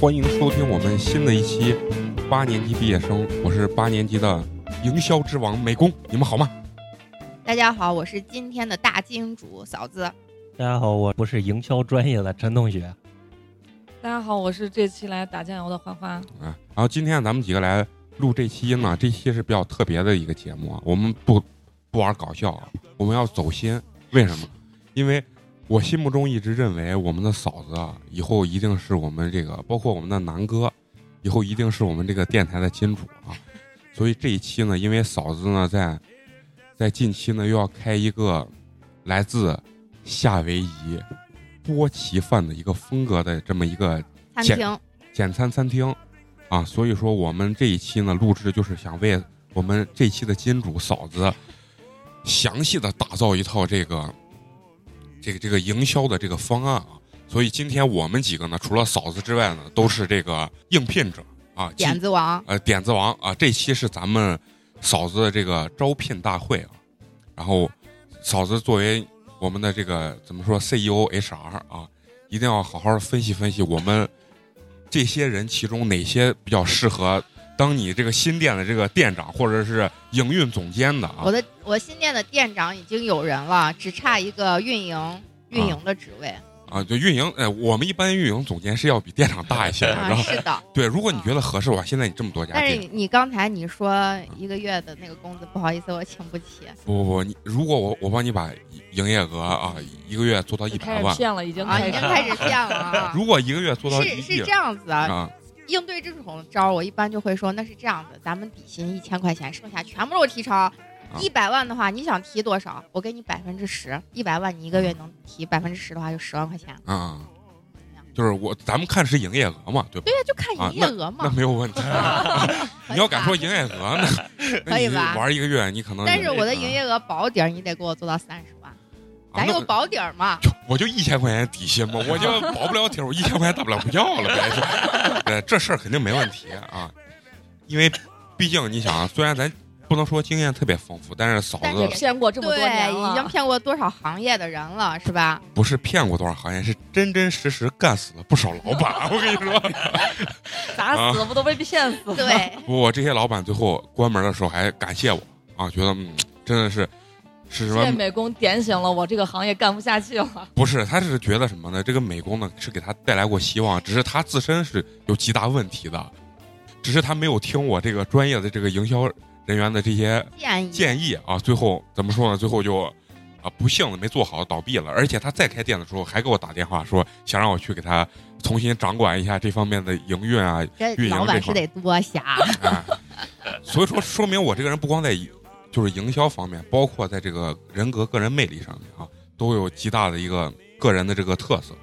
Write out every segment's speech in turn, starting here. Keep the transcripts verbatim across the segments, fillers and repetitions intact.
欢迎收听我们新的一期八年级毕业生，我是八年级的营销之王美工，你们好吗？大家好，我是今天的大金主嫂子。大家好，我不是营销专业的陈同学。大家好，我是这期来打酱油的花花。啊，然后今天咱们几个来录这期呢，这期是比较特别的一个节目，我们不不玩搞笑，我们要走心。为什么？因为我心目中一直认为我们的嫂子啊，以后一定是我们这个，包括我们的南哥，以后一定是我们这个电台的金主啊。所以这一期呢，因为嫂子呢在在近期呢又要开一个来自夏威夷波奇饭的一个风格的这么一个简餐厅简餐餐厅啊，所以说我们这一期呢录制就是想为我们这一期的金主嫂子详细的打造一套这个。这个这个营销的这个方案啊，所以今天我们几个呢，除了嫂子之外呢，都是这个应聘者啊，点子王，呃，点子王啊，这期是咱们嫂子的这个招聘大会啊，然后嫂子作为我们的这个怎么说 C E O H R 啊，一定要好好分析分析我们这些人其中哪些比较适合。当你这个新店的这个店长或者是营运总监的啊，我的我新店的店长已经有人了，只差一个运营运营的职位啊，就运营，哎，我们一般运营总监是要比店长大一些的，啊，是的，对，如果你觉得合适的话，啊，现在你这么多家店，但是你刚才你说一个月的那个工资，不好意思，我请不起。不不不，你如果我我帮你把营业额啊一个月做到一百万，骗了，已经啊已经开始骗了啊。如果一个月做到一是是这样子啊。应对这种招我一般就会说，那是这样的，咱们底薪一千块钱，剩下全部都提成。一百万的话，你想提多少？我给你百分之十。一百万你一个月能提百分之十的话，就十万块钱。啊，就是我咱们看是营业额嘛，对吧？对呀，就看营业额嘛，啊，那, 那没有问题。你要敢说营业额呢，可以吧？玩一个月你可能，但是我的营业额保底你得给我做到三十万。咱有保底嘛，就我就一千块钱底薪嘛，我就保不了底，我一千块钱大不了不要了呗。对，这事儿肯定没问题啊，因为毕竟你想，虽然咱不能说经验特别丰富，但是嫂子也骗过这么多年了，对，已经骗过多少行业的人了，是吧？不是骗过多少行业，是真真实实干死了不少老板。我跟你说，咋死不都被骗死了？对，我这些老板最后关门的时候还感谢我啊，觉得，嗯，真的是。是什么？美工点醒了我，这个行业干不下去了。不是，他是觉得什么呢？这个美工呢是给他带来过希望，只是他自身是有极大问题的，只是他没有听我这个专业的这个营销人员的这些建议建议啊。最后怎么说呢？最后就啊不幸的没做好，倒闭了。而且他再开店的时候还给我打电话说，想让我去给他重新掌管一下这方面的营运啊，运营这块。老板是得多瞎。哎，所以说，说明我这个人不光在。就是营销方面，包括在这个人格个人魅力上面啊，都有极大的一个个人的这个特色。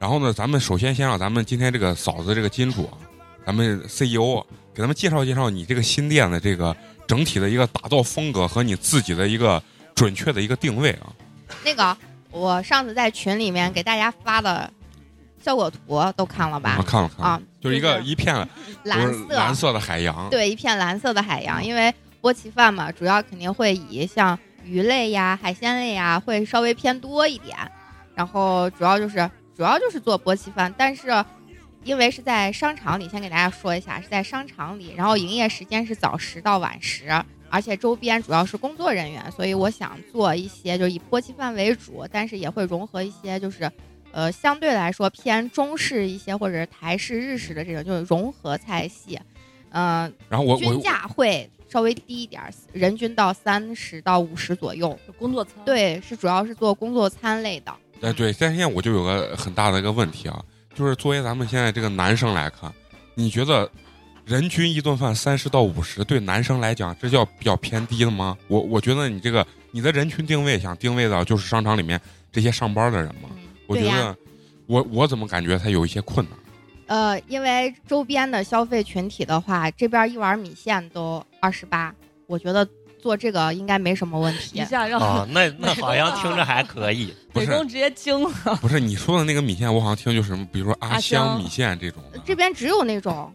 然后呢，咱们首先先让咱们今天这个嫂子这个金主啊，咱们 C E O 给咱们介绍介绍你这个新店的这个整体的一个打造风格和你自己的一个准确的一个定位啊。那个我上次在群里面给大家发的效果图都看了吧？啊，看了看了啊，就是一个一片蓝色蓝色的海洋，对，一片蓝色的海洋，因为。波奇饭嘛，主要肯定会以像鱼类呀、海鲜类呀，会稍微偏多一点。然后主要就是主要就是做波奇饭，但是因为是在商场里，先给大家说一下，是在商场里，然后营业时间是早十到晚十，而且周边主要是工作人员，所以我想做一些就是以波奇饭为主，但是也会融合一些就是呃相对来说偏中式一些或者台式、日式的这种就是融合菜系。嗯、呃，然后我均价会。稍微低一点，人均到三十到五十左右。工作餐对，是主要是做工作餐类的。哎，对，但现在我就有个很大的一个问题啊，就是作为咱们现在这个男生来看，你觉得人均一顿饭三十到五十，对男生来讲，这叫比较偏低的吗？我我觉得你这个你的人群定位想定位到就是商场里面这些上班的人嘛、嗯、我觉得我我怎么感觉他有一些困难。呃，因为周边的消费群体的话，这边一碗米线都二十八，我觉得做这个应该没什么问题。啊，那那好像听着还可以。美工直接惊了。不是你说的那个米线，我好像听就是什么，比如说阿香米线这种。这边只有那种。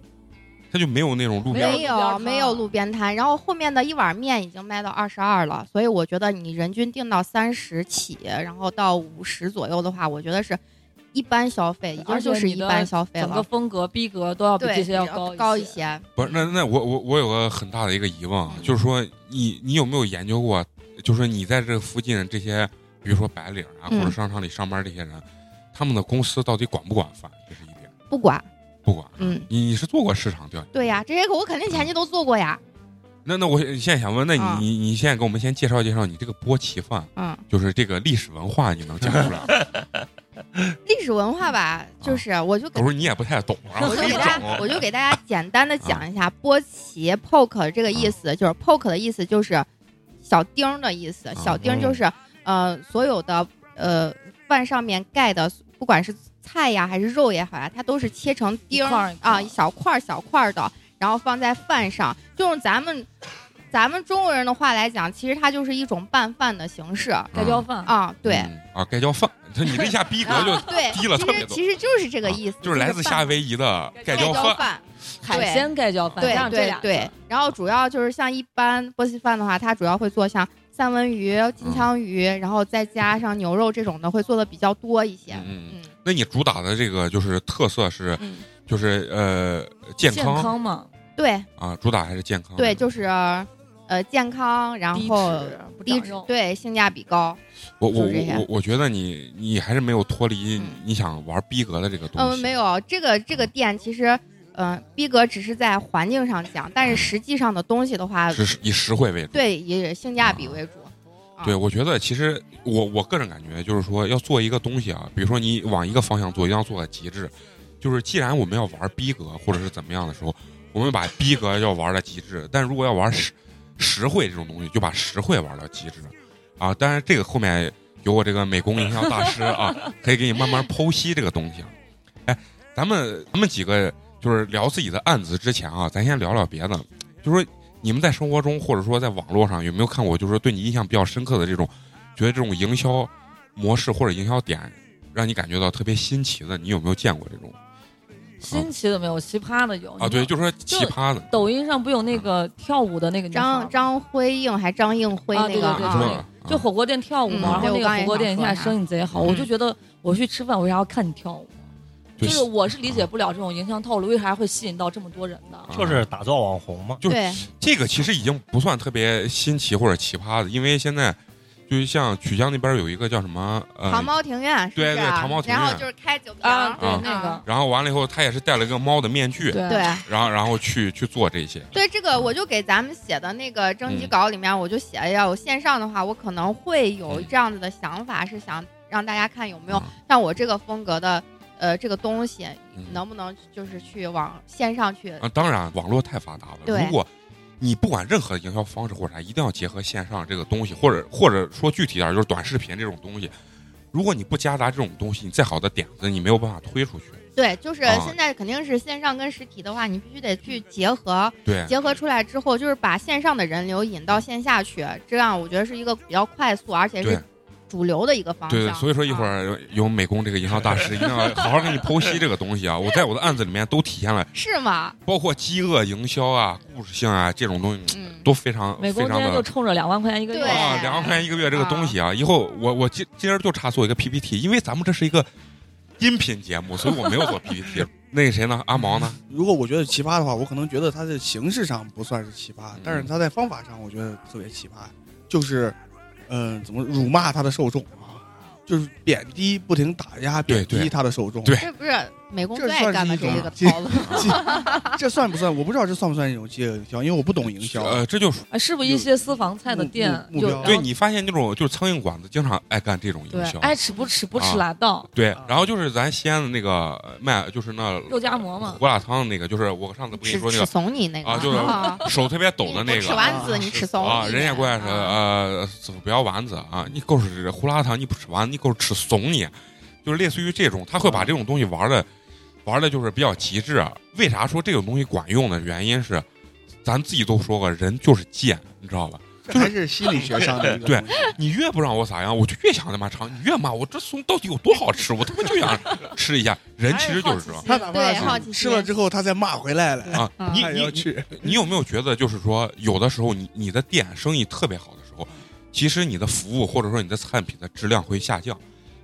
它就没有那种路边，没有没有路边摊。然后后面的一碗面已经卖到二十二了，所以我觉得你人均定到三十起，然后到五十左右的话，我觉得是。一般消费已经就是一般消费了，整个风格逼格都要比这些要高高一些。不是，那那我我我有个很大的一个疑问，嗯、就是说你你有没有研究过，就是你在这附近这些，比如说白领啊、嗯、或者商场里上班这些人，他们的公司到底管不管饭？这是一点。不管，不管。嗯，你是做过市场调研？对呀、啊，这些我肯定前期都做过呀。那那我现在想问，那你、嗯、你你现在给我们先介绍介绍你这个波奇饭，嗯，就是这个历史文化，你能讲出来？历史文化吧，就是我就不是你也不太懂啊，我就给大家我就给大家简单的讲一下波奇 poke 这个意思，就是 poke 的意思就是小钉的意思，小钉就是呃所有的呃饭上面盖的，不管是菜呀还是肉也好呀，它都是切成钉啊，一小块小块的，然后放在饭上，就用咱们。咱们中国人的话来讲，其实它就是一种拌饭的形式，盖浇饭啊，对、嗯、啊，盖浇饭，你这一下逼格就低了、啊、对，特别多。其实其实就是这个意思，啊、就是来自夏威夷的盖浇 饭, 饭, 饭，海鲜盖浇饭，对对 对, 对。然后主要就是像一般波奇饭的话，它主要会做像三文鱼、金枪鱼，嗯、然后再加上牛肉这种的，会做的比较多一些。嗯嗯。那你主打的这个就是特色是，嗯、就是呃健康健康嘛？对啊，主打还是健康。对，就是。呃，健康，然后低脂，对，性价比高。我我我我觉得你你还是没有脱离、嗯、你想玩逼格的这个东西。嗯，没有，这个这个店其实，嗯、呃，逼格只是在环境上讲，但是实际上的东西的话，是以实惠为主，对，以性价比为主。啊啊、对，我觉得其实我我个人感觉就是说，要做一个东西啊，比如说你往一个方向做，一定要做到极致。就是既然我们要玩逼格或者是怎么样的时候，我们把逼格要玩到极致，但如果要玩实。实惠这种东西就把实惠玩到极致啊，当然这个后面有我这个美工营销大师啊可以给你慢慢剖析这个东西。哎，咱们咱们几个就是聊自己的案子之前啊，咱先聊聊别的，就是说你们在生活中或者说在网络上有没有看过，就是说对你印象比较深刻的这种，觉得这种营销模式或者营销点让你感觉到特别新奇的，你有没有见过这种？新奇的没有，奇葩的有啊！对，就说奇葩的。抖音上不有那个跳舞的那个张张辉映，还张映辉那个，啊、对对对、啊，就火锅店跳舞嘛、嗯。然后那个火锅店一下生意贼好、嗯，我就觉得我去吃饭，为啥要看你跳舞？这、就、个、是、我是理解不了这种营销套路，为啥会吸引到这么多人的？就是打造网红嘛。就是这个其实已经不算特别新奇或者奇葩的，因为现在。就像曲江那边有一个叫什么、呃、糖猫庭院，是不是、啊、对对，糖猫庭院，然后就是开酒瓶、啊、对、啊、那个，然后完了以后他也是戴了一个猫的面具，对，然后然后去去做这些。对，这个我就给咱们写的那个征集稿里面、嗯、我就写了，要有线上的话我可能会有这样子的想法，是想让大家看有没有像我这个风格的呃这个东西能不能就是去往线上去、啊、当然网络太发达了，如果你不管任何营销方式或者啥，一定要结合线上这个东西，或者或者说具体点就是短视频这种东西。如果你不夹杂这种东西，你再好的点子你没有办法推出去。对，就是现在肯定是线上跟实体的话，你必须得去结合，对，结合出来之后，就是把线上的人流引到线下去，这样我觉得是一个比较快速，而且是。主流的一个方向。对，所以说一会儿有美工这个营销大师一定要好好给你剖析这个东西啊！我在我的案子里面都体现了，是吗？包括饥饿营销啊、故事性啊这种东西，嗯、都非常。美工今天就冲着两万块钱一个月啊，两万块钱一个月这个东西啊，啊以后我我今今儿就差做一个 P P T， 因为咱们这是一个音频节目，所以我没有做 P P T。那个谁呢？阿毛呢？如果我觉得奇葩的话，我可能觉得他在形式上不算是奇葩，嗯、但是他在方法上我觉得特别奇葩，就是。嗯、呃，怎么辱骂他的受众啊？就是贬低，不停打压，贬低他的受众。对，对对这不是美工最爱干的这个操作，这算不算？我不知道这算不算一种饥饿营销，因为我不懂营销。呃，这就是、啊、是不是一些私房菜的店？目目目对，你发现那种就是苍蝇馆子经常爱干这种营销，爱吃不吃，不吃拉倒、啊。对，然后就是咱西安的那个卖，就是那肉夹馍嘛，胡辣汤那个，就是我上次不跟你说那个吃怂你那个啊，就是手特别抖的那个。吃丸子你吃怂啊？人家过来说呃，不要丸子啊，你够是胡辣汤，你不吃丸子，你够是吃怂你。就是类似于这种，他会把这种东西玩的，玩的就是比较极致。为啥说这种东西管用的原因是，咱自己都说过，人就是贱，你知道吧？就是、还是心理学上的一个。对，你越不让我咋样，我就越想他妈尝；你越骂我，这怂到底有多好吃，我他妈就想吃一下。人其实就是这样，他哪怕吃了之后，他再骂回来了啊！嗯、你你 你, 你有没有觉得，就是说，有的时候你你的店生意特别好的时候，其实你的服务或者说你的产品的质量会下降。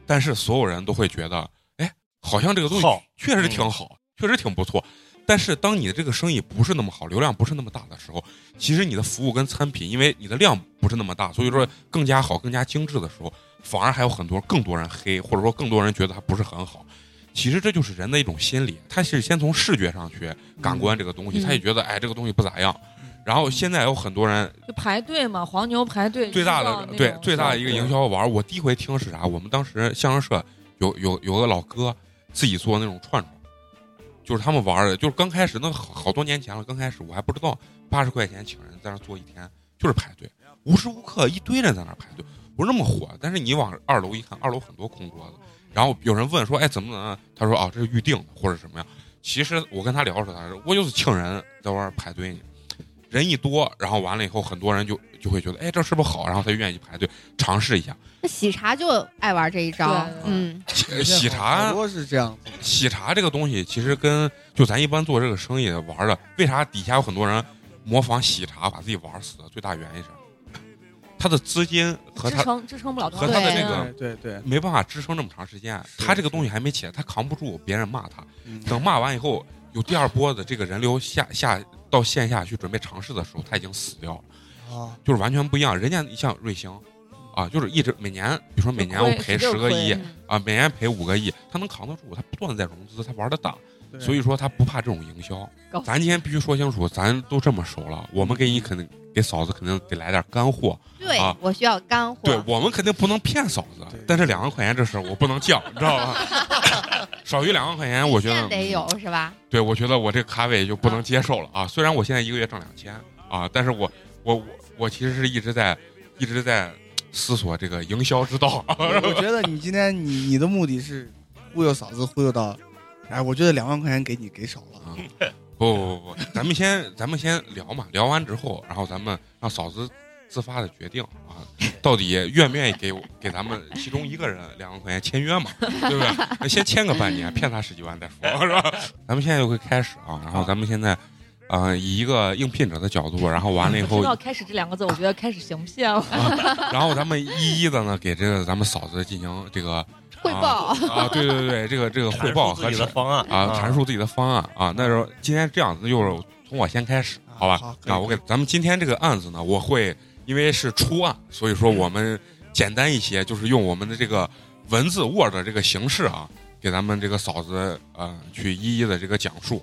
但是所有人都会觉得，哎，好像这个东西确实挺好，嗯、确实挺不错。但是当你的这个生意不是那么好，流量不是那么大的时候，其实你的服务跟产品，因为你的量不是那么大，所以说更加好、更加精致的时候，反而还有很多更多人黑，或者说更多人觉得它不是很好。其实这就是人的一种心理，他是先从视觉上去感官这个东西，嗯、他也觉得哎这个东西不咋样。然后现在有很多人就排队嘛，黄牛排队最大的对最大的一个营销玩，我第一回听是啥？我们当时相声社有有有个老哥自己做那种串串，就是他们玩的，就是刚开始那 好, 好多年前了，刚开始我还不知道，八十块钱请人在那做一天，就是排队，无时无刻一堆人在那排队。我说那么火，但是你往二楼一看，二楼很多空桌子，然后有人问说，哎怎么呢？他说啊这是预定的或者什么呀？其实我跟他聊的时候，他说我就是请人在外排队你。人一多，然后完了以后，很多人就就会觉得，哎，这是不是好？然后他愿意排队尝试一下。那喜茶就爱玩这一招，嗯，喜茶很多是这样。喜茶这个东西其实跟就咱一般做这个生意的玩的，为啥底下有很多人模仿喜茶把自己玩死的？最大原因是他的资金和他支撑支撑不了，和他的那个对对没办法支撑这么长时间。他这个东西还没起来，他扛不住别人骂他，等骂完以后有第二波的这个人流下下。到线下去准备尝试的时候，他已经死掉了，啊，就是完全不一样。人家像瑞幸，啊，就是一直每年，比如说每年我赔十个亿啊，每年赔五个亿，他能扛得住，他不断的在融资，他玩得大，所以说他不怕这种营销。咱今天必须说清楚，咱都这么熟了，我们给你肯定给嫂子肯定得来点干货。对，啊、我需要干货。对，我们肯定不能骗嫂子，但是两万块钱这事我不能降，你知道吧？少于两万块钱，我觉得得有是吧？对，我觉得我这咖位就不能接受了啊！虽然我现在一个月挣两千啊，但是我我我我其实是一直在一直在思索这个营销之道。我觉得你今天你你的目的是忽悠嫂子忽悠到，哎，我觉得两万块钱给你给少了啊！不不不不，咱们先咱们先聊嘛，聊完之后，然后咱们让嫂子自发的决定啊，到底愿不愿意给给咱们其中一个人两万块钱签约嘛，对不对？先签个半年，骗他十几万再说，是吧？咱们现在就会开始啊，然后咱们现在，呃，以一个应聘者的角度，然后完了以后，知道开始这两个字，我觉得开始行骗了、啊。然后咱们一一的呢，给这个咱们嫂子进行这个汇报啊，啊对对对，这个这个汇报和自己的方案啊，阐述自己的方案啊。那时候今天这样子，就是从我先开始，好吧？啊，啊我给咱们今天这个案子呢，我会。因为是出案，所以说我们简单一些，就是用我们的这个文字 Word 的这个形式啊，给咱们这个嫂子呃去一一的这个讲述。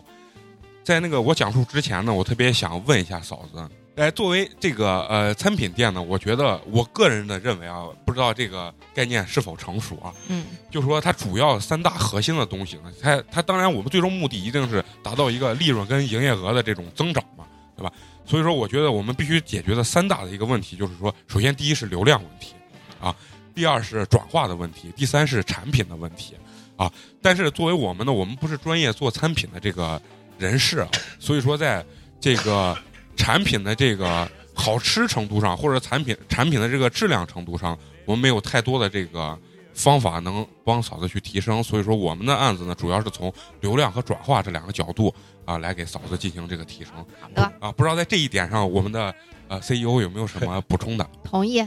在那个我讲述之前呢，我特别想问一下嫂子，哎，作为这个呃餐品店呢，我觉得我个人的认为啊，不知道这个概念是否成熟啊，嗯，就是说它主要三大核心的东西呢，它它当然我们最终目的一定是达到一个利润跟营业额的这种增长嘛，对吧？所以说我觉得我们必须解决的三大的一个问题就是说，首先第一是流量问题啊，第二是转化的问题，第三是产品的问题啊。但是作为我们呢，我们不是专业做餐品的这个人士啊，所以说在这个产品的这个好吃程度上，或者产品产品的这个质量程度上，我们没有太多的这个方法能帮嫂子去提升。所以说我们的案子呢，主要是从流量和转化这两个角度啊，来给嫂子进行这个提升。好的啊，不知道在这一点上，我们的呃 C E O 有没有什么补充的？同意。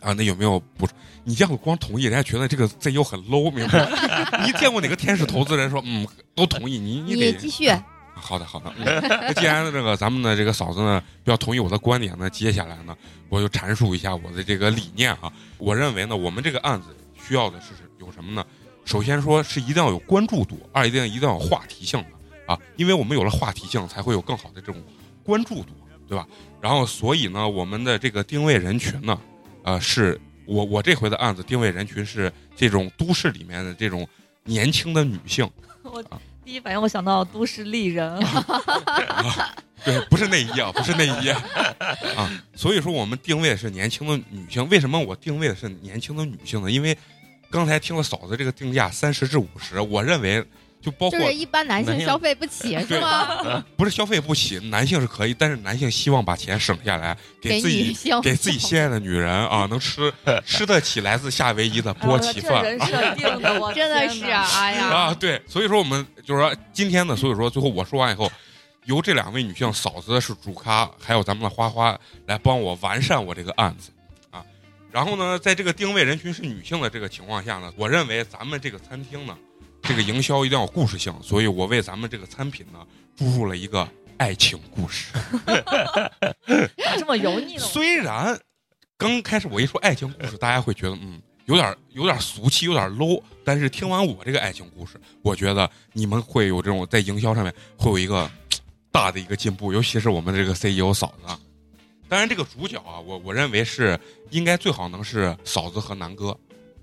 啊，那有没有补充？你这样光同意，人家觉得这个 C E O 很 low， 明白吗？你见过哪个天使投资人说嗯都同意你？你得继续。啊、好的好的、嗯。那既然这个咱们的这个嫂子呢比较同意我的观点呢，接下来呢我就阐述一下我的这个理念啊。我认为呢，我们这个案子需要的是有什么呢？首先说是一定要有关注度，二一定一定要有话题性的啊，因为我们有了话题性才会有更好的这种关注度，对吧？然后所以呢，我们的这个定位人群呢，呃，是我我这回的案子定位人群是这种都市里面的这种年轻的女性。我第一反应我想到都市丽人。啊对，不是内衣啊，不是内衣 啊, 啊，所以说我们定位是年轻的女性。为什么我定位的是年轻的女性呢？因为刚才听了嫂子这个定价三十至五十，我认为就包括就是一般男性消费不起是吗？不是消费不起，男性是可以，但是男性希望把钱省下来给自己给自己心爱的女人啊，能吃吃得起来自夏威夷的波奇饭。这人设定的，我真的是哎呀啊，对，所以说我们就是说今天呢，所以说最后我说完以后。由这两位女性，嫂子是主咖，还有咱们的花花来帮我完善我这个案子啊。然后呢，在这个定位人群是女性的这个情况下呢，我认为咱们这个餐厅呢，这个营销一定要有故事性，所以我为咱们这个餐品呢注入了一个爱情故事。这么油腻呢？虽然刚开始我一说爱情故事，大家会觉得嗯有点有点俗气，有点 low， 但是听完我这个爱情故事，我觉得你们会有这种在营销上面会有一个。大的一个进步，尤其是我们这个 C E O 嫂子。当然这个主角啊，我我认为是应该最好能是嫂子和南哥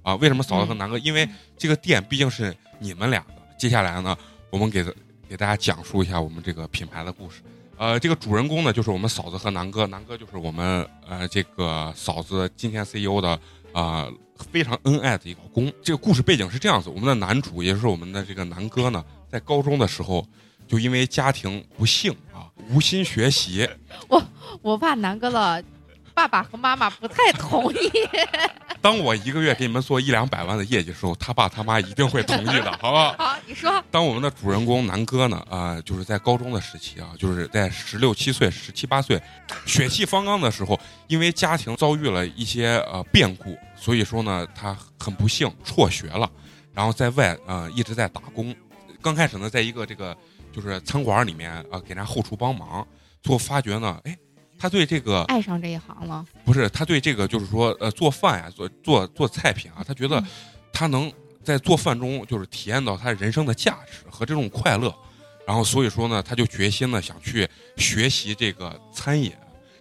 啊。为什么嫂子和南哥？因为这个店毕竟是你们俩的。接下来呢，我们给给大家讲述一下我们这个品牌的故事。呃，这个主人公呢就是我们嫂子和南哥，南哥就是我们呃这个嫂子今天 C E O 的啊、呃、非常恩爱的一个老公。这个故事背景是这样子，我们的男主也就是我们的这个南哥呢，在高中的时候。就因为家庭不幸啊，无心学习。我我怕南哥了，爸爸和妈妈不太同意。当我一个月给你们做一两百万的业绩的时候，他爸他妈一定会同意的，好不好？好，你说。当我们的主人公南哥呢，啊、呃，就是在高中的时期啊，就是在十六七岁、十七八岁，血气方刚的时候，因为家庭遭遇了一些呃变故，所以说呢，他很不幸辍学了，然后在外呃一直在打工。刚开始呢，在一个这个。就是餐馆里面啊、呃，给人家后厨帮忙，最后发觉呢，哎，他对这个爱上这一行了。不是，他对这个就是说，呃，做饭呀、啊，做做做菜品啊，他觉得他能在做饭中就是体验到他人生的价值和这种快乐。然后所以说呢，他就决心呢想去学习这个餐饮。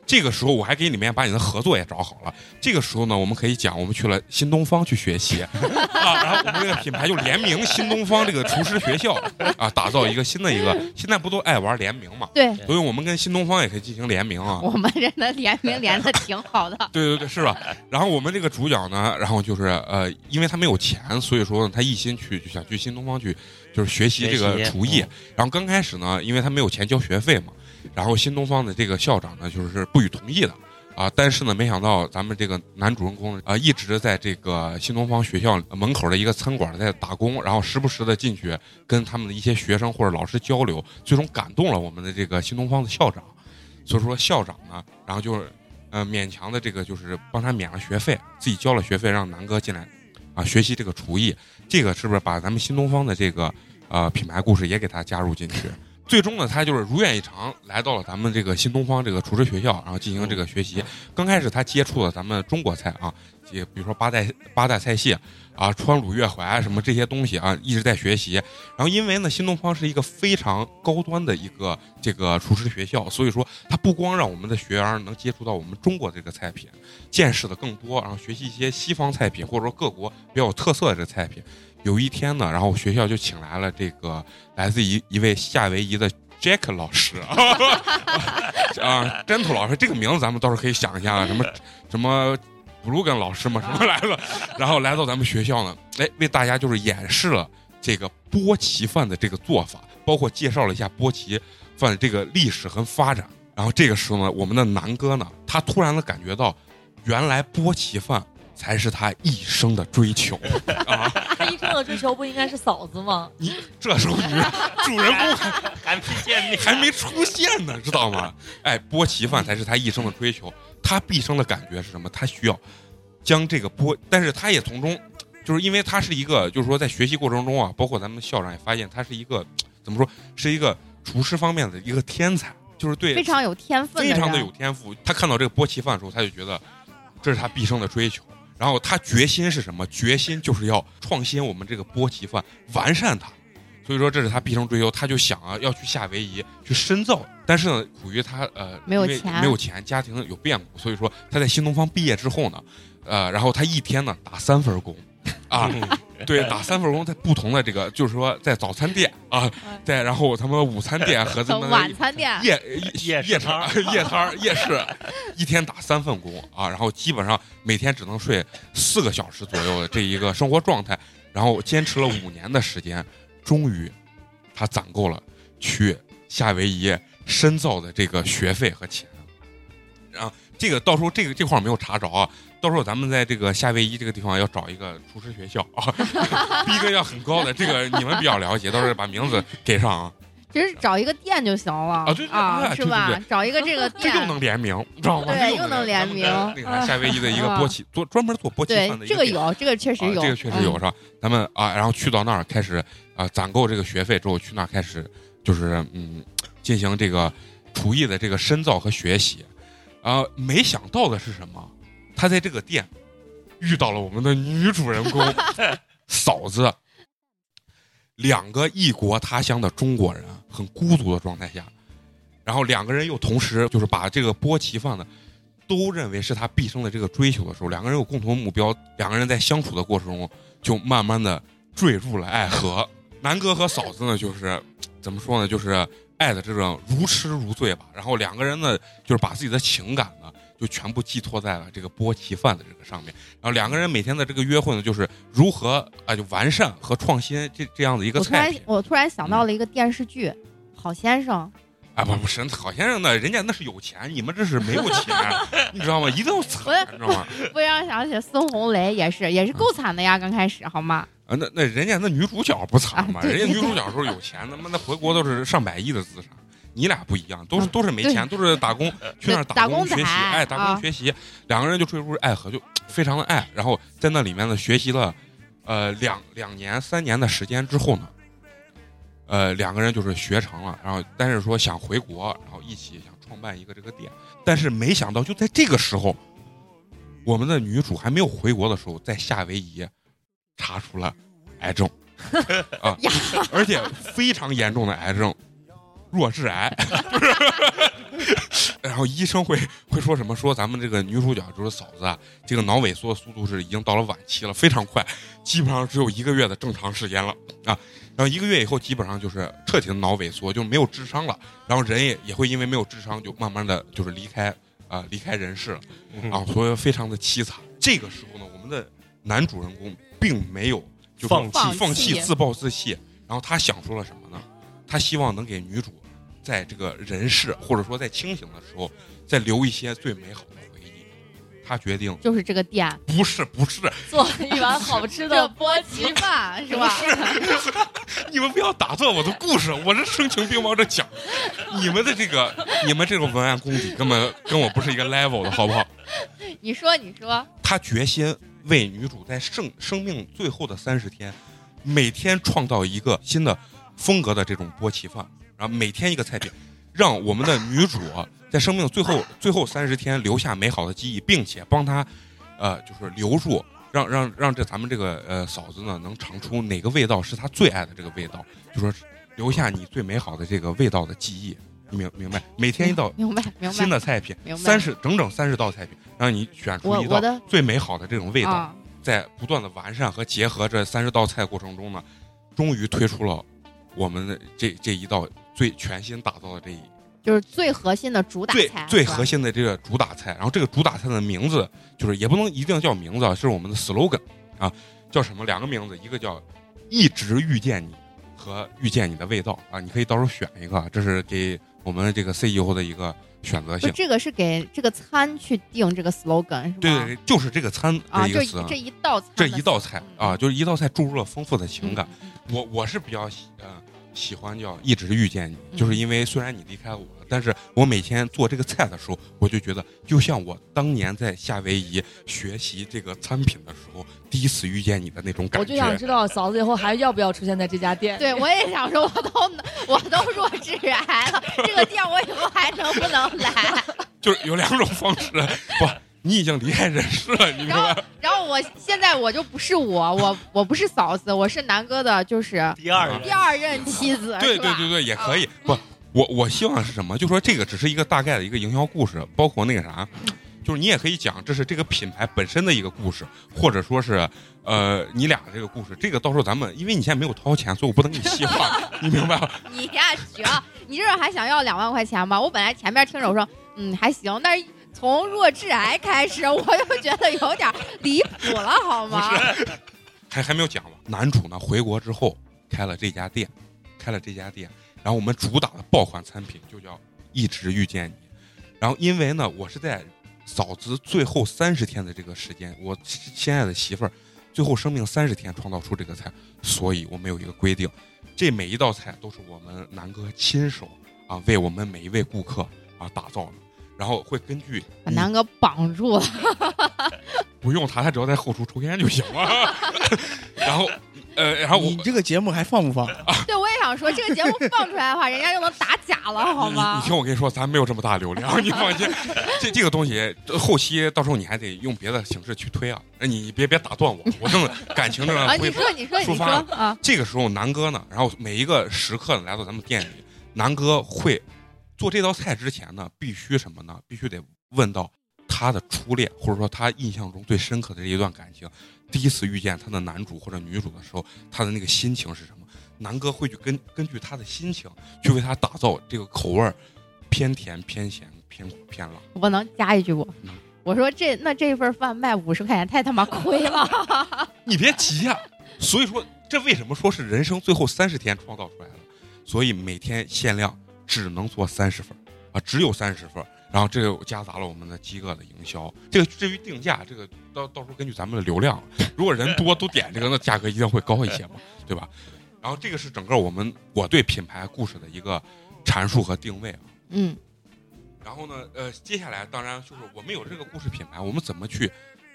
这个时候我还给里面把你的合作也找好了。这个时候呢，我们可以讲我们去了新东方去学习啊，然后我们这个品牌就联名新东方这个厨师学校啊，打造一个新的一个。现在不都爱玩联名嘛？对，所以我们跟新东方也可以进行联名啊。我们这的联名联的挺好的。对对对，是吧？然后我们这个主角呢，然后就是呃，因为他没有钱，所以说呢他一心去就想去新东方去就是学习这个厨艺。嗯、然后刚开始呢，因为他没有钱交学费嘛。然后新东方的这个校长呢，就是不予同意的啊。但是呢，没想到咱们这个男主人公啊，一直在这个新东方学校门口的一个餐馆在打工，然后时不时的进去跟他们的一些学生或者老师交流，最终感动了我们的这个新东方的校长。所以说校长呢，然后就是呃勉强的这个就是帮他免了学费，自己交了学费，让南哥进来啊学习这个厨艺。这个是不是把咱们新东方的这个呃品牌故事也给他加入进去？最终呢，他就是如愿以偿来到了咱们这个新东方这个厨师学校，然后进行这个学习。刚开始他接触了咱们中国菜啊，也比如说八大八大菜系啊，川鲁粤淮什么这些东西啊，一直在学习。然后因为呢，新东方是一个非常高端的一个这个厨师学校，所以说他不光让我们的学员能接触到我们中国这个菜品，见识的更多，然后学习一些西方菜品或者说各国比较有特色的这个菜品。有一天呢，然后学校就请来了这个来自一一位夏威夷的 Jack 老师啊，詹土老师这个名字咱们倒是可以想一下了，什么什么布鲁根老师嘛，什么来了，然后来到咱们学校呢，哎，为大家就是演示了这个波奇饭的这个做法，包括介绍了一下波奇饭的这个历史和发展。然后这个时候呢，我们的南哥呢，他突然的感觉到，原来波奇饭。才是他一生的追求啊！他一生的追求不应该是嫂子吗？你这时候你主人公还还没见面，还没出现呢，知道吗？哎，波奇饭才是他一生的追求。他毕生的感觉是什么？他需要将这个波，但是他也从中，就是因为他是一个，就是说在学习过程中啊，包括咱们校长也发现他是一个怎么说，是一个厨师方面的一个天才，就是对非常有天分，非常的有天赋。他看到这个波奇饭的时候，他就觉得这是他毕生的追求。然后他决心是什么？决心就是要创新我们这个波奇饭，完善它。所以说这是他毕生追求，他就想啊要去夏威夷去深造，但是呢苦于他呃没有钱，没有钱，家庭有变故，所以说他在新东方毕业之后呢，呃，然后他一天呢打三份工，啊，对，打三份工，在不同的这个就是说在早餐店啊，在然后他们午餐店和他们晚餐店、夜夜夜摊、夜摊、夜市，一天打三份工啊，然后基本上每天只能睡四个小时左右的这一个生活状态，然后坚持了五年的时间。终于他攒够了去夏威夷深造的这个学费和钱，然后这个到时候这个这块没有查着啊，到时候咱们在这个夏威夷这个地方要找一个厨师学校啊，逼格要很高的，这个你们比较了解，到时候把名字给上啊。其实找一个店就行了啊，对啊，是吧？对对对，找一个这个店，这又能联名，知道吗？对，又能联名。那个夏威夷的一个波奇，做专门做波奇饭的一个店，这个有，这个确实有，啊、这个确实有，是吧？咱们啊，然后去到那儿开始啊，攒够这个学费之后，去那儿开始就是嗯，进行这个厨艺的这个深造和学习。啊，没想到的是什么？他在这个店遇到了我们的女主人公嫂子。两个异国他乡的中国人很孤独的状态下，然后两个人又同时就是把这个波奇饭呢都认为是他毕生的这个追求的时候，两个人有共同目标，两个人在相处的过程中就慢慢的坠入了爱河。南哥和嫂子呢就是怎么说呢，就是爱的这种如痴如醉吧，然后两个人呢就是把自己的情感呢就全部寄托在了这个波奇饭的这个上面，然后两个人每天的这个约会呢，就是如何啊、呃、就完善和创新这这样的一个菜品。我突然我突然想到了一个电视剧，嗯《好先生》啊，不不是好先生呢，人家那是有钱，你们这是没有钱，你知道吗？一定要惨，你知道吗？不要想起孙红雷也是也是够惨的呀，嗯、刚开始好吗？啊，那那人家那女主角不惨嘛、啊，人家女主角时候有钱，他妈那回国都是上百亿的资产。你俩不一样，都是都是没钱，都是打工，去那儿打工学习，哎，打工学习，哦、两个人就坠入爱河，就非常的爱。然后在那里面呢，学习了，呃，两两年三年的时间之后呢，呃，两个人就是学成了，然后但是说想回国，然后一起想创办一个这个店，但是没想到就在这个时候，我们的女主还没有回国的时候，在夏威夷查出了癌症啊，而且非常严重的癌症。弱智癌然后医生会会说什么，说咱们这个女主角就是嫂子啊，这个脑萎缩的速度是已经到了晚期了，非常快，基本上只有一个月的正常时间了啊，然后一个月以后基本上就是彻底的脑萎缩，就没有智商了，然后人也也会因为没有智商就慢慢的就是离开啊、呃、离开人世了啊，所以非常的凄惨。这个时候呢，我们的男主人公并没有就放弃放弃自暴自弃，然后他想出了什么呢？他希望能给女主在这个人世，或者说在清醒的时候，再留一些最美好的回忆。他决定就是这个店，不是不是做一碗好吃的波奇饭是吧？是你们不要打断我的故事，我是声情并茂的讲。你们的这个，你们这种文案功底根本跟我不是一个 level 的，好不好？你说，你说。他决心为女主在生生命最后的三十天，每天创造一个新的风格的这种波奇饭。然后每天一个菜品，让我们的女主在生命最后最后三十天留下美好的记忆，并且帮她，呃，就是留住，让让让这咱们这个呃嫂子呢能尝出哪个味道是她最爱的这个味道，就说留下你最美好的这个味道的记忆，你明明白？每天一道新的菜品，三十整整三十道菜品，让你选出一道最美好的这种味道，在不断的完善和结合这三十道菜过程中呢，终于推出了我们的这这一道。最全新打造的这一，就是最核心的主打菜，最最核心的这个主打菜。然后这个主打菜的名字，就是也不能一定叫名字啊，是我们的 slogan 啊，叫什么？两个名字，一个叫“一直遇见你”和“遇见你的味道”啊，你可以到时候选一个，这是给我们这个 C E O 的一个选择性。这个是给这个餐去定这个 slogan 是吧？对对，就是这个餐的一个词啊，这一道菜，这一道菜啊，就是一道菜注入了丰富的情感。嗯、我我是比较呃。喜欢叫一直遇见你，就是因为虽然你离开我了，但是我每天做这个菜的时候，我就觉得就像我当年在夏威夷学习这个餐品的时候，第一次遇见你的那种感觉。我就想知道嫂子以后还要不要出现在这家店。对，我也想说，我都我都弱智癌了，这个店我以后还能不能来？就是有两种方式，不，你已经离开人世了，你然后然后我现在我就不是我我我不是嫂子，我是南哥的就是第二第二任妻子。对对对对，也可以、哦、不我我希望是什么，就说这个只是一个大概的一个营销故事，包括那个啥，就是你也可以讲这是这个品牌本身的一个故事，或者说是呃你俩的这个故事，这个到时候咱们因为你现在没有掏钱，所以我不能给你细化你明白吗？你呀许啊，你这还想要两万块钱吗？我本来前面听着我说嗯还行，但是从弱智癌开始，我就觉得有点离谱了，好吗？还还没有讲吧？男主呢，回国之后开了这家店，开了这家店，然后我们主打的爆款产品就叫一直遇见你。然后因为呢，我是在嫂子最后三十天的这个时间，我亲爱的媳妇儿最后生命三十天创造出这个菜，所以我们有一个规定，这每一道菜都是我们南哥亲手啊为我们每一位顾客啊打造的。然后会根据把南哥绑住了，不用他，他只要在后厨抽烟就行了。然后，呃，然后我你这个节目还放不放？啊、对，我也想说，这个节目放出来的话，人家就能打假了，好吗？你, 你听我跟你说，咱没有这么大流量，你放心。这这个东西后期到时候你还得用别的形式去推啊，你别别打断我，我正感情正啊，你说你说你说啊，这个时候南哥呢，然后每一个食客来到咱们店里，南哥会。做这道菜之前呢，必须什么呢？必须得问到他的初恋，或者说他印象中最深刻的这一段感情，第一次遇见他的男主或者女主的时候，他的那个心情是什么？南哥会去根根据他的心情，去为他打造这个口味，偏甜、偏咸、偏苦、偏辣。我能加一句不？嗯、我说这那这份饭卖五十块钱太他妈亏了。你别急呀、啊，所以说这为什么说是人生最后三十天创造出来的？所以每天限量。只能做三十份啊，只有三十份，然后这又夹杂了我们的饥饿的营销。这个至于定价，这个到到时候根据咱们的流量，如果人多都点这个，那价格一定会高一些嘛，对吧？然后这个是整个我们我对品牌故事的一个阐述和定位啊。嗯。然后呢，呃，接下来当然就是我们有这个故事品牌，我们怎么去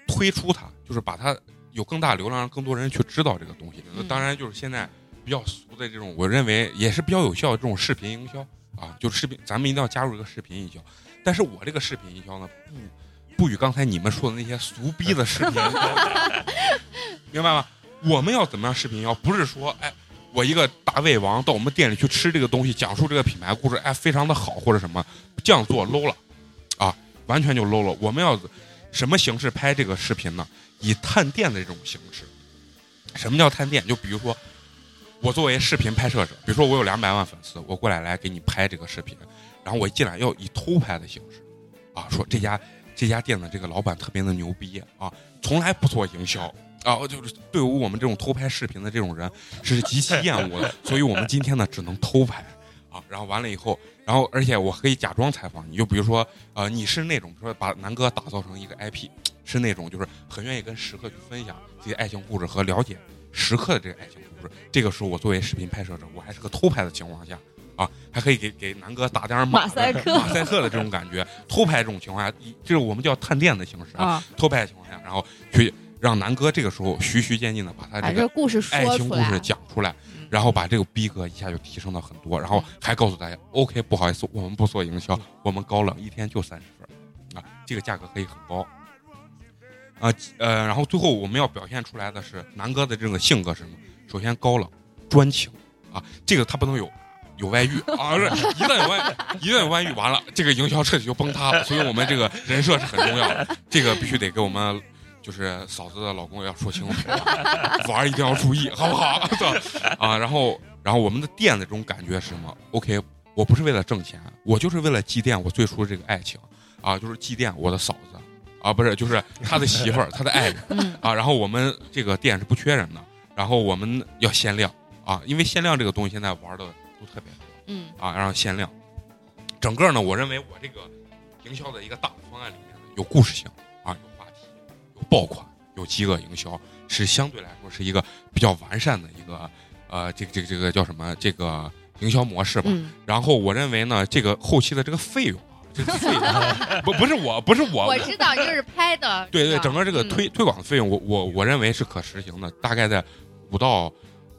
推出它，就是把它有更大流量，让更多人去知道这个东西。嗯、当然就是现在比较俗的这种，我认为也是比较有效的这种视频营销。啊，就是视频，咱们一定要加入一个视频营销。但是我这个视频营销呢，不不与刚才你们说的那些俗逼的视频营销，明白吗？我们要怎么样视频营销？不是说，哎，我一个大胃王到我们店里去吃这个东西，讲述这个品牌故事，哎，非常的好或者什么，这样做 low 了，啊，完全就 low 了。我们要什么形式拍这个视频呢？以探店的这种形式。什么叫探店？就比如说。我作为视频拍摄者，比如说我有两百万粉丝，我过来来给你拍这个视频，然后我一进来要以偷拍的形式，啊，说这家这家店的这个老板特别的牛逼啊，从来不做营销啊，就是对于我们这种偷拍视频的这种人是极其厌恶的，所以我们今天呢只能偷拍啊，然后完了以后，然后而且我可以假装采访你，就比如说呃你是那种说把南哥打造成一个 I P， 是那种就是很愿意跟食客去分享自己爱情故事和了解。时刻的这个爱情故事，这个时候我作为视频拍摄者，我还是个偷拍的情况下啊，还可以给给南哥打点马赛克、马赛克的这种感觉，偷拍这种情况下，就是我们叫探店的形式啊，啊偷拍的情况下，然后去让南哥这个时候循序渐进的把他这个故事爱情故事讲出来，然后把这个逼格一下就提升到很多，然后还告诉大家 ，OK， 不好意思，我们不做营销，我们高冷，一天就三十分，啊，这个价格可以很高。啊呃，然后最后我们要表现出来的是南哥的这个性格是什么？首先高冷、专情啊，这个他不能有有外遇啊，一旦有外一旦有外遇完了，这个营销彻底就崩塌了。所以我们这个人设是很重要的，这个必须得给我们就是嫂子的老公要说清楚，玩一定要注意，好不好？啊，然后然后我们的店的这种感觉是什么 ？OK， 我不是为了挣钱，我就是为了祭奠我最初这个爱情啊，就是祭奠我的嫂子。啊，不是，就是他的媳妇儿，他的爱人啊。然后我们这个店是不缺人的，然后我们要限量啊，因为限量这个东西现在玩的都特别多，嗯啊，然后限量。整个呢，我认为我这个营销的一个大方案里面有故事性啊，有话题，有爆款，有饥饿营销，是相对来说是一个比较完善的一个呃，这个这个这个叫什么？这个营销模式吧。嗯、然后我认为呢，这个后期的这个费用。不不是我不是我，我知道就是拍的。对对，整个这个推、嗯、推广的费用，我我我认为是可实行的，大概在五到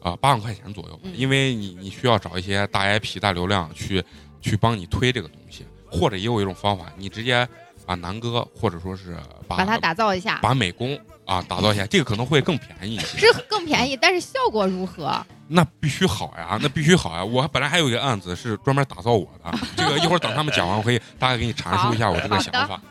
啊八、呃、万块钱左右。嗯、因为你你需要找一些大 I P、大流量去去帮你推这个东西，或者也有一种方法，你直接把南哥或者说是把把它打造一下，把美工啊打造一下，这个可能会更便宜一些，是更便宜，但是效果如何？那必须好呀，那必须好呀！我本来还有一个案子是专门打造我的，这个一会儿等他们讲完，我可以大概给你阐述一下我这个想法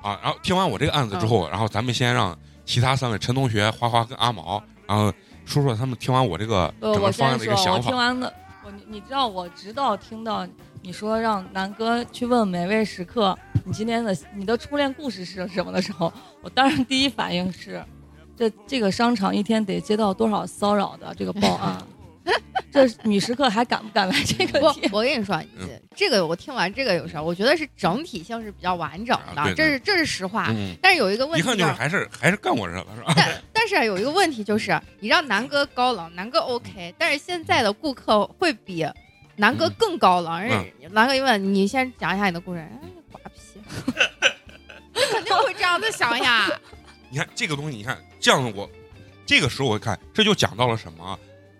啊。然后听完我这个案子之后，然后咱们先让其他三位陈同学、花花跟阿毛，然后说说他们听完我这个整个方案的一个想法。我听完的，我你知道，我直到听到你说让南哥去问每位食客，你今天的你的初恋故事是什么的时候，我当然第一反应是，这这个商场一天得接到多少骚扰的这个报案。这女食客还敢不敢来这个？我我跟你说，这个我听完这个有啥？我觉得是整体性是比较完整的，啊、这是这是实话、嗯。但是有一个问题，一看就是还是还是干我这了，是吧？但但是有一个问题就是，你让南哥高冷，南哥 OK， 但是现在的顾客会比南哥更高冷。嗯、南哥一问你先讲一下你的故事，哎，瓜皮，你肯定会这样子想呀。你看这个东西，你看这样我这个时候我看这就讲到了什么？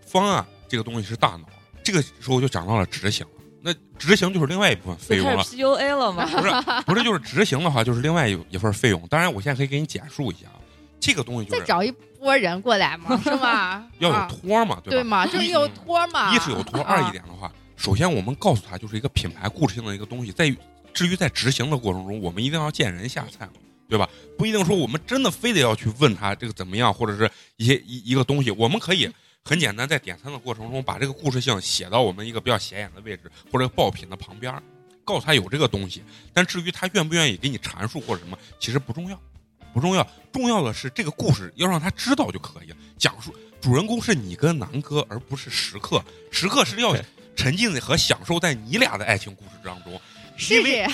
方案这个东西是大脑，这个时候就讲到了执行了。那执行就是另外一部分费用了。开始 P U A 了吗？不是，不是，就是执行的话就是另外一一份费用。当然，我现在可以给你简述一下，这个东西就是再找一波人过来嘛，是吧？要有托嘛，啊、对吧？对嘛，就是有托嘛。一是有托，二一点的话，首先我们告诉他就是一个品牌故事性的一个东西。在至于在执行的过程中，我们一定要见人下菜嘛。对吧？不一定说我们真的非得要去问他这个怎么样，或者是一些一一个东西，我们可以很简单在点餐的过程中把这个故事性写到我们一个比较显眼的位置或者爆品的旁边，告诉他有这个东西。但至于他愿不愿意给你阐述或者什么，其实不重要，不重要，重要的是这个故事要让他知道就可以了。讲述主人公是你跟南哥，而不是食客。食客是要沉浸和享受在你俩的爱情故事当中。是这样，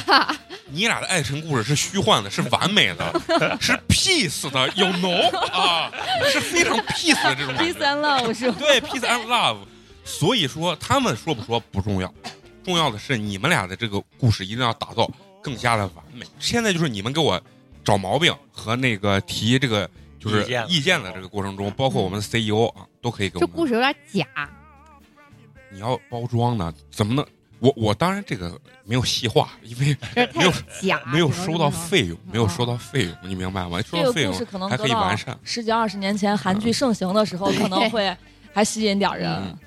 你俩的爱情故事是虚幻的，是完美的，是 peace 的，有 no 啊，是非常 peace 的这种 peace and love 是吧？对 ，peace and love。所以说他们说不说不重要，重要的是你们俩的这个故事一定要打造更加的完美。现在就是你们给我找毛病和那个提这个就是意见的这个过程中，包括我们的 C E O 啊，都可以给我们。这故事有点假，你要包装呢，怎么能？我我当然这个没有细化，因为没有没有收到费用，没有收到费用，你明白吗？收到费用还可以完善。十几二十年前韩剧盛行的时候，可能会还吸引点人。嗯、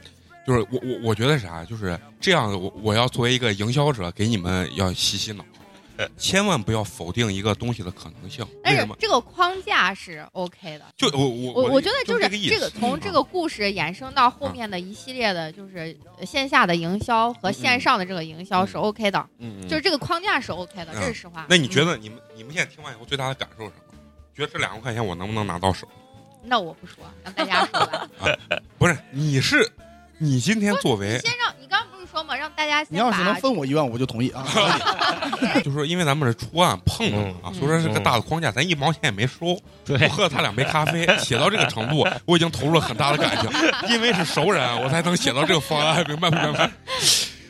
就是我我我觉得啥，就是这样的。我我要作为一个营销者，给你们要洗洗脑，千万不要否定一个东西的可能性。但是这个框架是 OK 的。就我我我我觉得就是这个从这个故事衍生到后面的一系列的，就是线下的营销和线上的这个营销是 OK 的。嗯，嗯就是这个框架是 OK 的，嗯、这是实话。那你觉得你们你们现在听完以后最大的感受是什么？觉得这两万块钱我能不能拿到手？那我不说，让大家说吧。啊、不是，你是你今天作为先让你刚。说嘛，让大家先把你要是能分我一万，我就同意啊。就是说，因为咱们是出案碰了啊，所以说是个大的框架，咱一毛钱也没收。对，我喝他两杯咖啡，写到这个程度，我已经投入了很大的感情，因为是熟人，我才能写到这个方案，明白不明白？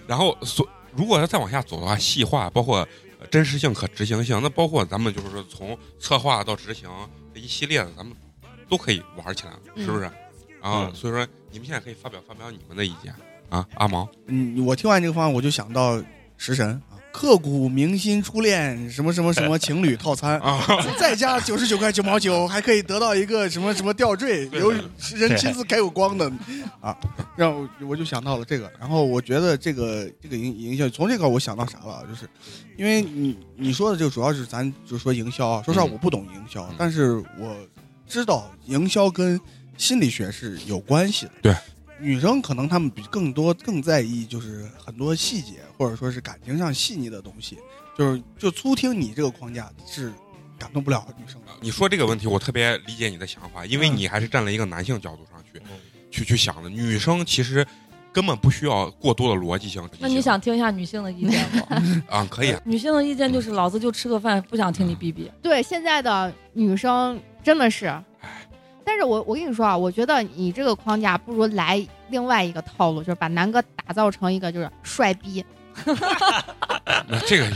然后，所如果要再往下走的话，细化包括真实性、可执行性，那包括咱们就是说从策划到执行这一系列的，咱们都可以玩起来，是不是？啊，所以说你们现在可以发表发表你们的意见。啊，阿毛，嗯，我听完这个方案，我就想到食神啊，刻骨铭心初恋什么什么什么情侣套餐啊，再加九十九块九毛九，还可以得到一个什么什么吊坠，有人亲自改有光的啊，让我我就想到了这个。然后我觉得这个这个营营销，从这个我想到啥了，就是因为你你说的就主要是咱就是说营销，说实话我不懂营销，嗯、但是我知道营销跟心理学是有关系的，对。女生可能她们比更多更在意就是很多细节或者说是感情上细腻的东西，就是就粗听你这个框架是感动不了女生的。你说这个问题我特别理解你的想法，因为你还是站在一个男性角度上去、嗯、去去想的。女生其实根本不需要过多的逻辑性。那你想听一下女性的意见吗？啊，可以、啊、女性的意见就是老子就吃个饭，不想听你逼逼、嗯、对，现在的女生真的是。但是我我跟你说啊，我觉得你这个框架不如来另外一个套路，就是把南哥打造成一个就是帅逼。那这个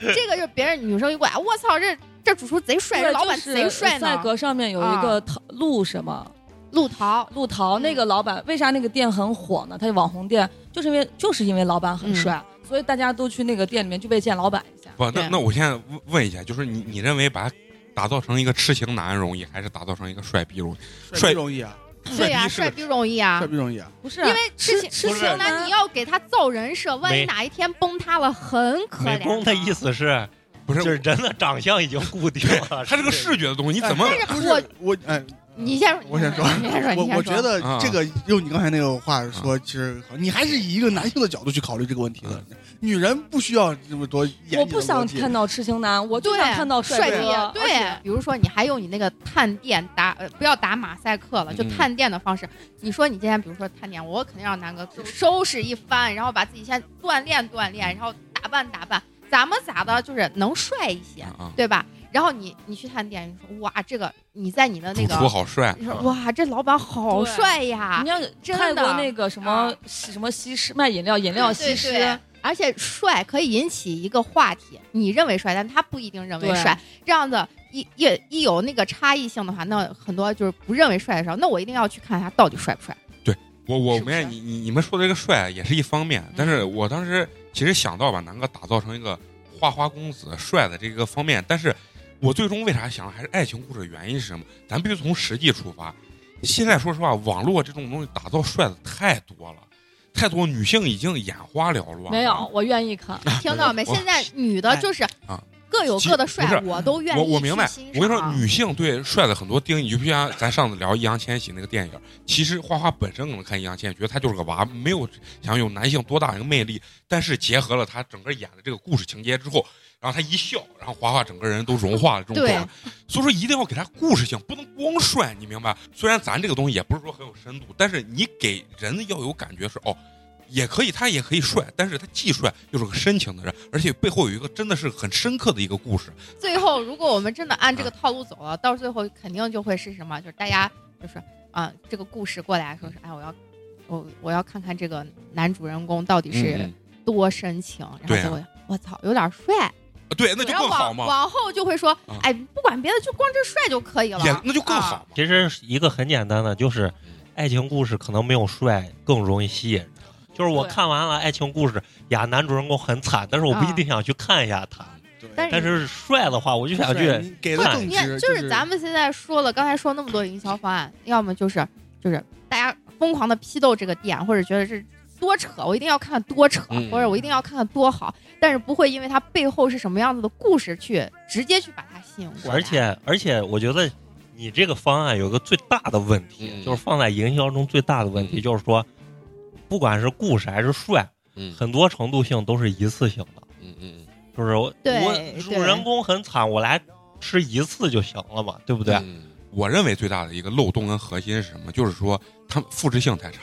这个就是别人女生一过来，我操，这这主厨贼帅，老板贼帅呢。赛格上面有一个桃、啊、陆什么陆桃陆桃那个老板，为啥那个店很火呢？他就网红店，就是因为就是因为老板很帅。嗯所以大家都去那个店里面具备见老板一下。不，那那我现在问一下，就是你你认为把它打造成一个痴情男容易，还是打造成一个帅逼容易？帅逼容易啊。对呀、啊，帅逼容易啊，帅逼容易啊，不是、啊、因为痴痴情男，你要给他造人设，万一哪一天崩塌了，很可怜。美工的意思是，不是就是人的长相已经固定了，他是个视觉的东西，你怎么？但是我我哎，你先说，我先说，你先说，我我觉得这个用你刚才那个话说，其实你还是以一个男性的角度去考虑这个问题的。嗯，女人不需要这么多演技，我不想看到痴情男，我就想看到帅哥。对，对比如说你还用你那个探店打，呃、不要打马赛克了，就探店的方式。嗯、你说你今天比如说探店，我肯定让南哥收拾一番，然后把自己先锻炼锻炼，然后打扮打扮，咱们咋的就是能帅一些，啊、对吧？然后你你去探店，你说哇这个你在你的那个主厨好帅，你说哇这老板好帅呀！你要看过那个什么、啊、什么西施卖饮料，饮料西施。对对对，而且帅可以引起一个话题，你认为帅，但他不一定认为帅。这样子一一一有那个差异性的话，那很多就是不认为帅的时候，那我一定要去看他到底帅不帅。对，我我们你你你们说的这个帅也是一方面，但是我当时其实想到把南哥打造成一个花花公子帅的这个方面，但是我最终为啥想还是爱情故事的原因是什么？咱必须从实际出发。现在说实话，网络这种东西打造帅的太多了。太多女性已经眼花缭乱了。没有，我愿意看。听到没？现在女的就是各有各的帅，哎、我都愿意。我我明白。我跟你说，女性对帅的很多定义，就像咱上次聊易烊千玺那个电影，其实花花本身可能看易烊千玺，觉得他就是个娃，没有想有男性多大一个魅力。但是结合了他整个演的这个故事情节之后，然后他一笑，然后花花整个人都融化了这种状态。所以说一定要给他故事性，不能光帅，你明白？虽然咱这个东西也不是说很有深度，但是你给人要有感觉是哦，也可以，他也可以帅，但是他既帅又是个深情的人，而且背后有一个真的是很深刻的一个故事。最后，如果我们真的按这个套路走了，嗯、到最后肯定就会是什么？就是大家就是啊、呃，这个故事过来说是哎，我要我我要看看这个男主人公到底是多深情，嗯、然后就我操、啊，有点帅。对，那就更好嘛。往后就会说，哎，不管别的，就光这帅就可以了，也那就更好嘛。其实一个很简单的，就是爱情故事可能没有帅更容易吸引人。就是我看完了爱情故事呀，男主人公很惨，但是我不一定想去看一下他。但 是, 但是帅的话，我就想去给他更值。就是咱们现在说了，刚才说那么多营销方案，要么就是就是大家疯狂的批斗这个点，或者觉得是。多扯，我一定要看看多扯，或者我一定要看看多好，嗯、但是不会因为它背后是什么样子的故事去直接去把它吸引过来。而且而且，我觉得你这个方案有个最大的问题，嗯、就是放在营销中最大的问题，嗯、就是说，不管是故事还是帅，嗯、很多程度性都是一次性的。嗯嗯，就是我主人公很惨，我来吃一次就行了嘛，对不对？嗯、我认为最大的一个漏洞跟核心是什么？就是说，他们复制性太差。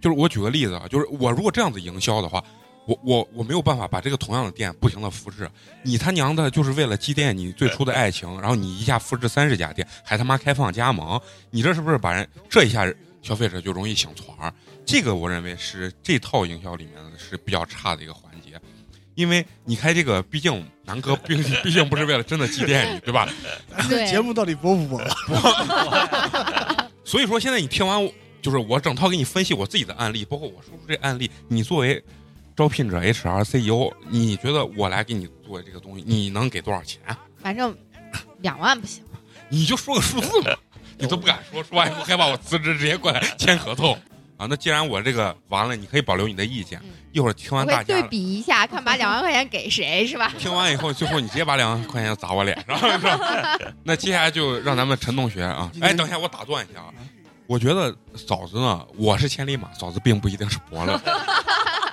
就是我举个例子啊，就是我如果这样子营销的话，我我我没有办法把这个同样的店不停的复制。你他娘的就是为了积淀你最初的爱情，然后你一下复制三十家店，还他妈开放加盟，你这是不是把人这一下消费者就容易想错儿？这个我认为是这套营销里面是比较差的一个环节，因为你开这个，毕竟南哥毕竟毕竟不是为了真的积淀你，对吧？对，节目到底播不播了？所以说现在你听完我。就是我整套给你分析我自己的案例，包括我说出这案例，你作为招聘者 H R C E O， 你觉得我来给你做这个东西，你能给多少钱？反正两万不行，你就说个数字嘛，你都不敢说，说完以后害怕我辞职，直接过来签合同啊。那既然我这个完了，你可以保留你的意见，嗯、一会儿听完大家对比一下，看把两万块钱给谁是吧？听完以后，最后你直接把两万块钱砸我脸上，是吧？那接下来就让咱们陈同学啊，哎，等一下，我打断一下啊。我觉得嫂子呢，我是千里马，嫂子并不一定是伯乐，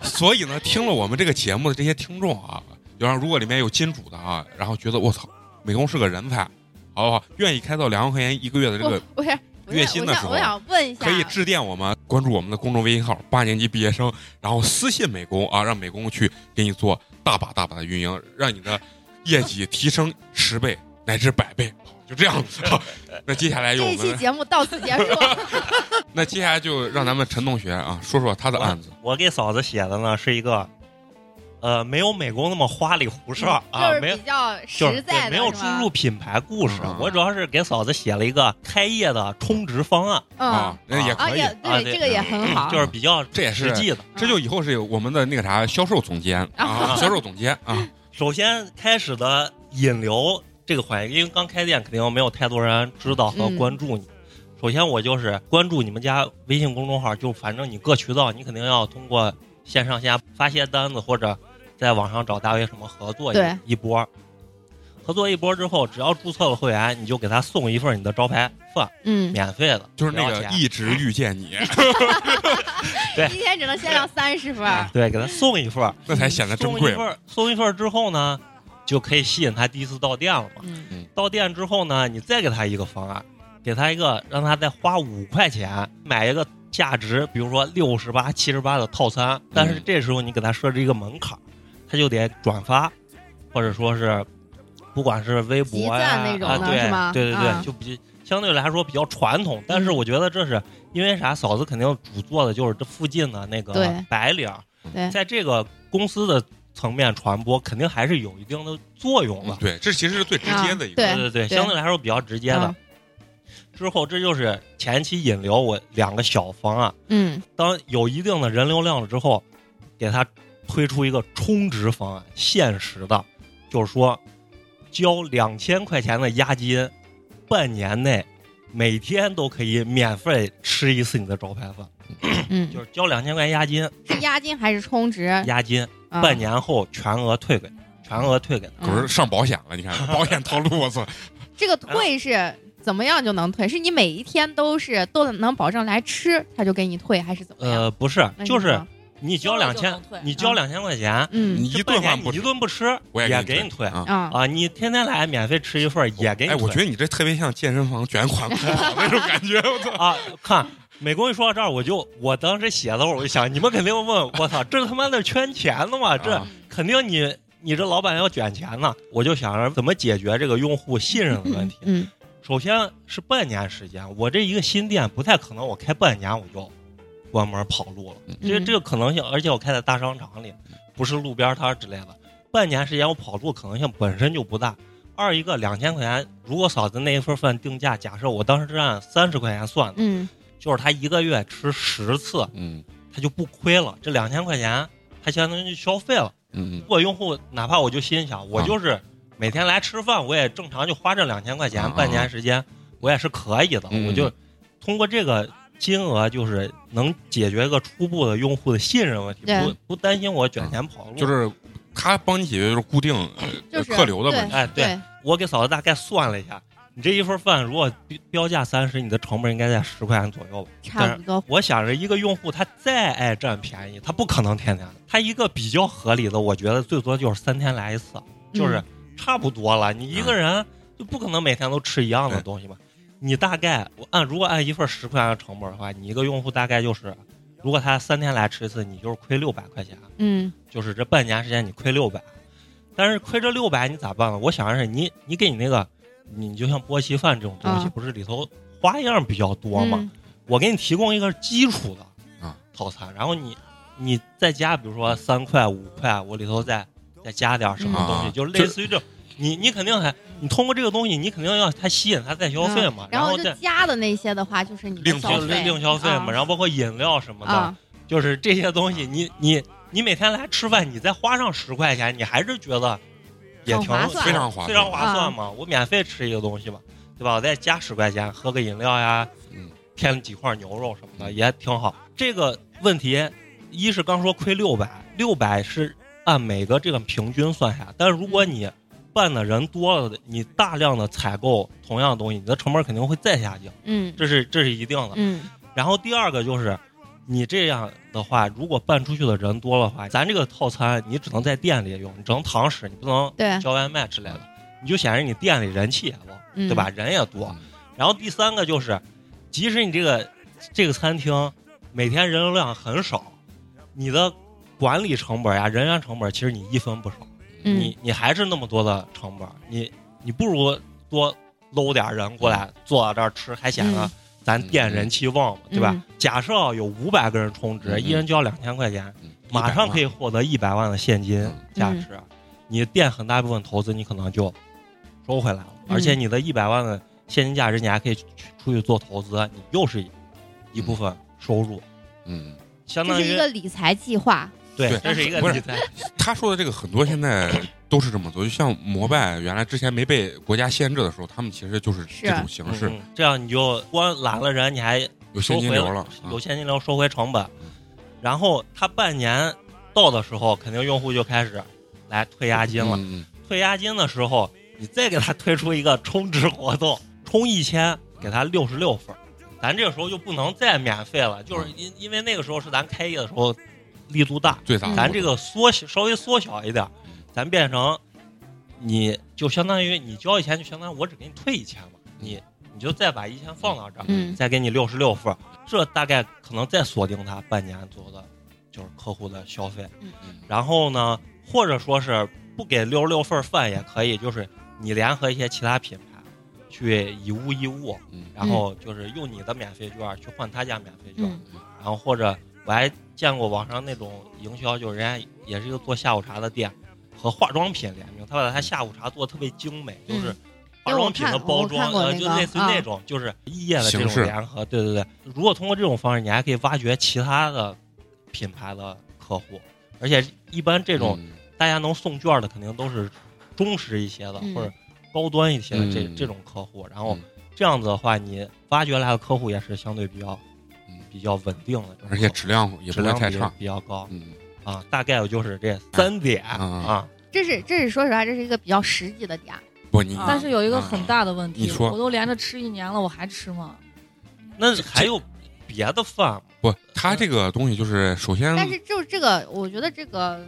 所以呢，听了我们这个节目的这些听众啊，然后如果里面有金主的啊，然后觉得我操，美工是个人才，好不好？愿意开到两万块钱一个月的这个月薪的时候，我想问一下，可以致电我们，关注我们的公众微信号“八年级毕业生”，然后私信美工啊，让美工去给你做大把大把的运营，让你的业绩提升十倍乃至百倍。就这样子，那接下来就这期节目到此结束。那接下来就让咱们陈同学啊说说他的案子。我, 我给嫂子写的呢是一个呃没有美工那么花里胡哨、嗯、啊，没有、就是、比较实在的，没有注入品牌故事、嗯、我主要是给嫂子写了一个开业的充值方案、嗯、啊，那也可以、啊、对, 对这个也很好、嗯、就是比较这也是实际的，这就以后是有我们的那个啥销售总监、啊啊、销售总监啊。首先开始的引流这个环节，因为刚开店肯定没有太多人知道和关注你、嗯，首先我就是关注你们家微信公众号，就反正你各渠道你肯定要通过线上线下发些单子，或者在网上找大 V 什么合作 一, 一波合作一波之后，只要注册了会员，你就给他送一份你的招牌饭，嗯，免费的，就是那个一直遇见你对，一天只能限量三十份，对，给他送一份，那才显得珍贵。送一份送一份之后呢，就可以吸引他第一次到店了嘛。嗯、到店之后呢，你再给他一个方案，给他一个让他再花五块钱买一个价值比如说六十八七十八的套餐，但是这时候你给他设置一个门槛，他就得转发，或者说是不管是微博呀、啊啊、对是吗，对对对、嗯、就比相对来说比较传统，但是我觉得这是因为啥，嫂子肯定主做的就是这附近的那个白领，在这个公司的层面传播肯定还是有一定的作用的、嗯、对，这其实是最直接的一个、啊、对对 对, 对，相对来说比较直接的、嗯，之后这就是前期引流我两个小方案，嗯，当有一定的人流量了之后，给他推出一个充值方案，限时的，就是说交两千块钱的押金，半年内每天都可以免费吃一次你的招牌饭，嗯，就是交两千块钱押金，是押金还是充值？押金，半年后全额退给，全额退给他，可是上保险了，你看保险套路，我操，这个退是。怎么样就能退？是你每一天都是都能保证来吃，他就给你退，还是怎么样？呃，不是，就是你交两千，你交两千块钱，嗯，一顿饭不一顿不吃，我也给你退啊、嗯、啊！你天天来免费吃一份也给你退。哎，我觉得你这特别像健身房卷款那种感觉，我操啊！看。美工一说到这儿，我就我当时写的时候，我就想你们肯定问我操，这他妈的圈钱的嘛？这肯定你你这老板要卷钱呢。我就想着怎么解决这个用户信任的问题。嗯。嗯首先是半年时间，我这一个新店不太可能，我开半年我就关门跑路了，这这个可能性，而且我开在大商场里，不是路边摊之类的，半年时间我跑路可能性本身就不大。二一个两千块钱，如果嫂子那一份饭定价，假设我当时是按三十块钱算的，嗯，就是他一个月吃十次，嗯，他就不亏了，这两千块钱他相当于消费了，嗯，如果用户哪怕我就心想，我就是。啊每天来吃饭，我也正常就花这两千块钱，半年时间，我也是可以的。我就通过这个金额，就是能解决一个初步的用户的信任问题，不不担心我卷钱跑路。就是他帮你解决就是固定客流的问题。哎，对，我给嫂子大概算了一下，你这一份饭如果标价三十，你的成本应该在十块钱左右吧？差不多。我想着一个用户他再爱占便宜，他不可能天天。他一个比较合理的，我觉得最多就是三天来一次，就是。差不多了，你一个人就不可能每天都吃一样的东西嘛。你大概我按如果按一份十块钱的成本的话，你一个用户大概就是，如果他三天来吃一次，你就是亏六百块钱。嗯，就是这半年时间你亏六百，但是亏这六百你咋办呢？我想的是你你给你那个，你就像波奇饭这种东西，啊、不是里头花样比较多嘛、嗯？我给你提供一个基础的啊套餐，然后你你再加比如说三块五块，我里头再。再加点什么东西、嗯、就类似于这你你肯定还你通过这个东西你肯定要它吸引它再消费嘛、嗯、然后就加的那些的话就是你另消费另消费嘛、嗯、然后包括饮料什么的、嗯、就是这些东西你你你每天来吃饭你再花上十块钱你还是觉得也挺非常划算非常划算嘛、嗯、我免费吃一个东西嘛对吧我再加十块钱喝个饮料呀添几块牛肉什么的也挺好这个问题一是刚说亏六百六百是按每个这个平均算下，但如果你办的人多了，你大量的采购同样的东西，你的成本肯定会再下降。嗯，这是这是一定的。嗯，然后第二个就是，你这样的话，如果办出去的人多的话，咱这个套餐你只能在店里用，你只能堂食，你不能叫外卖之类的，你就显示你店里人气也高，对吧？人也多。然后第三个就是，即使你这个这个餐厅每天人流量很少，你的。管理成本呀、啊，人员成本，其实你一分不少，嗯、你你还是那么多的成本，你你不如多搂点人过来坐到这儿吃，还显得咱店人气旺嘛，对吧？嗯、假设有五百个人充值，嗯、一人交两千块钱，嗯、马上可以获得一百万的现金价值。嗯、你店很大一部分投资，你可能就收回来了，嗯、而且你的一百万的现金价值，你还可以出去做投资，你又是一部分收入。嗯，相当于这是一个理财计划。对，这是一个理财。他说的这个很多现在都是这么做，就像摩拜原来之前没被国家限制的时候，他们其实就是这种形式。嗯、这样你就光揽了人，你还有现金流了，有现金流收回成本。嗯、然后他半年到的时候，肯定用户就开始来退押金了。嗯、退押金的时候，你再给他推出一个充值活动，充一千给他六十六分，咱这个时候就不能再免费了，就是因因为那个时候是咱开业的时候。力度大，对咱这个缩小稍微缩小一点，咱变成你就相当于你交一千，就相当于我只给你退一千嘛，你你就再把一千放到这儿，嗯，再给你六十六分，这大概可能再锁定他半年左右的，就是客户的消费。嗯，然后呢，或者说是不给六十六份饭也可以，就是你联合一些其他品牌去以物易物，嗯，然后就是用你的免费券去换他家免费券，嗯、然后或者。我还见过网上那种营销，就是人家也是一个做下午茶的店，和化妆品联名，他把他下午茶做的特别精美，嗯、就是化妆品的包装，那个、就类似于那种、啊、就是异业的这种联合。对对对，如果通过这种方式，你还可以挖掘其他的品牌的客户，而且一般这种、嗯、大家能送券的，肯定都是忠实一些的、嗯、或者高端一些的这、嗯、这种客户。然后这样子的话，你挖掘来的客户也是相对比较。比较稳定的，而且质量也不会太差，比较高。嗯啊，大概就是这三点啊。啊这是这是说实话，这是一个比较实际的点。不，你、啊、但是有一个很大的问题，啊、你说我都连着吃一年了，我还吃吗？那还有别的饭？不，他这个东西就是首先，但是就是这个，我觉得这个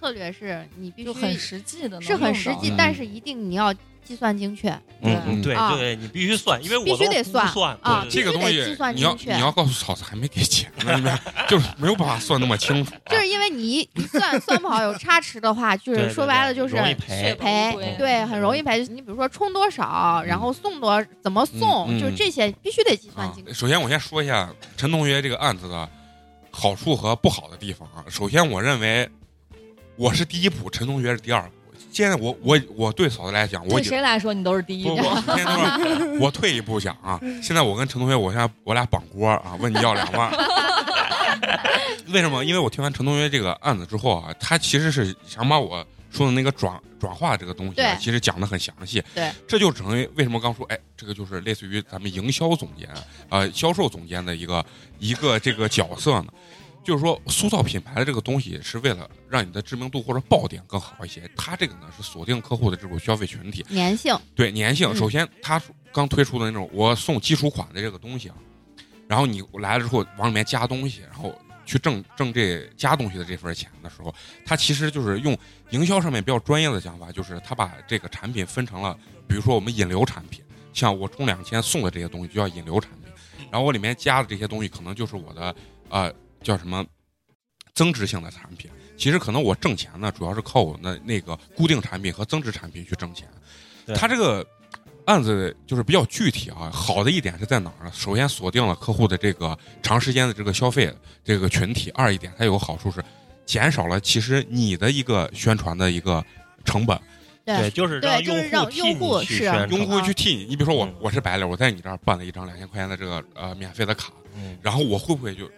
策略是你必须很实际的，是很实际，嗯、但是一定你要。计算精确，嗯，对对，你必须算，因为我必须得算啊，这个东西你要你要告诉嫂子还没给钱呢，你们就是没有办法算那么清楚，就是因为你算算不好有差池的话，就是说白了就是血赔，对，很容易赔。你比如说充多少，然后送多怎么送，就是这些必须得计算精确。首先我先说一下陈同学这个案子的好处和不好的地方啊。首先我认为我是第一步，陈同学是第二步。现在我我我对嫂子来讲，我对谁来说你都是第一步。我, 我退一步讲啊，现在我跟陈同学，我现在我俩绑锅啊，问你要两万。为什么？因为我听完陈同学这个案子之后啊，他其实是想把我说的那个转转化这个东西、啊，其实讲的很详细。对，这就成为为什么刚说哎，这个就是类似于咱们营销总监啊、呃、销售总监的一个一个这个角色呢。就是说，塑造品牌的这个东西是为了让你的知名度或者爆点更好一些。它这个呢是锁定客户的这种消费群体，粘性。对，粘性。首先，它刚推出的那种我送基础款的这个东西啊，然后你来了之后往里面加东西，然后去挣挣这加东西的这份钱的时候，它其实就是用营销上面比较专业的讲法，就是它把这个产品分成了，比如说我们引流产品，像我充两千送的这些东西就叫引流产品，然后我里面加的这些东西可能就是我的啊。呃叫什么增值性的产品，其实可能我挣钱呢主要是靠我的那个固定产品和增值产品去挣钱。他这个案子就是比较具体啊，好的一点是在哪儿呢？首先锁定了客户的这个长时间的这个消费这个群体，二一点它有个好处是减少了其实你的一个宣传的一个成本。对，就是让用户去用户去替你。你比如说我、嗯、我是白领，我在你这儿办了一张两千块钱的这个呃免费的卡、嗯、然后我会不会就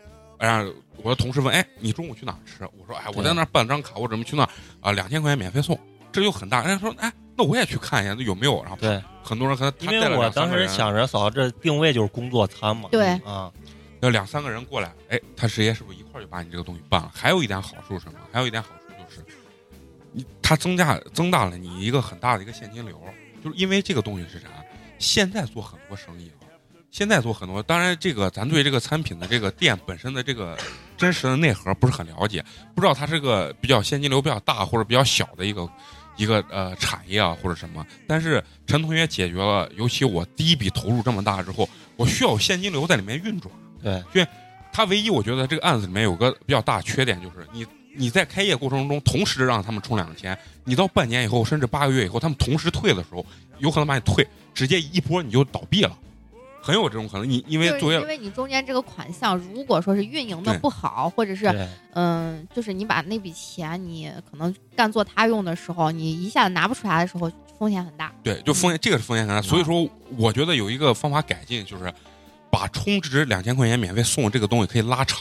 让我的同事问，哎，你中午去哪吃？我说，哎，我在那儿办张卡，我准备去那儿啊，两千块钱免费送，这就很大。人家说，哎，那我也去看一下，那有没有？然后对，很多人可能因为我当时想着，嫂子这定位就是工作餐嘛，对啊，要两三个人过来，哎，他直接是不是一块就把你这个东西办了？还有一点好处是什么？还有一点好处就是，你它增加增大了你一个很大的一个现金流，就是因为这个东西是啥？现在做很多生意。现在做很多，当然这个咱对这个产品的这个店本身的这个真实的内核不是很了解，不知道它是个比较现金流比较大或者比较小的一个一个呃产业啊或者什么。但是陈同学解决了，尤其我第一笔投入这么大之后，我需要有现金流在里面运转。对，因为他唯一我觉得这个案子里面有个比较大缺点就是你。你在开业过程中同时让他们充两千，你到半年以后甚至八个月以后他们同时退的时候，有可能把你退直接一波你就倒闭了。很有这种可能。你因为作为、就是、因为你中间这个款项，如果说是运营的不好，或者是嗯、呃，就是你把那笔钱你可能干做他用的时候，你一下子拿不出来的时候，风险很大。对，就风险，这个是风险很大。所以说，我觉得有一个方法改进，就是把充值两千块钱免费送这个东西可以拉长，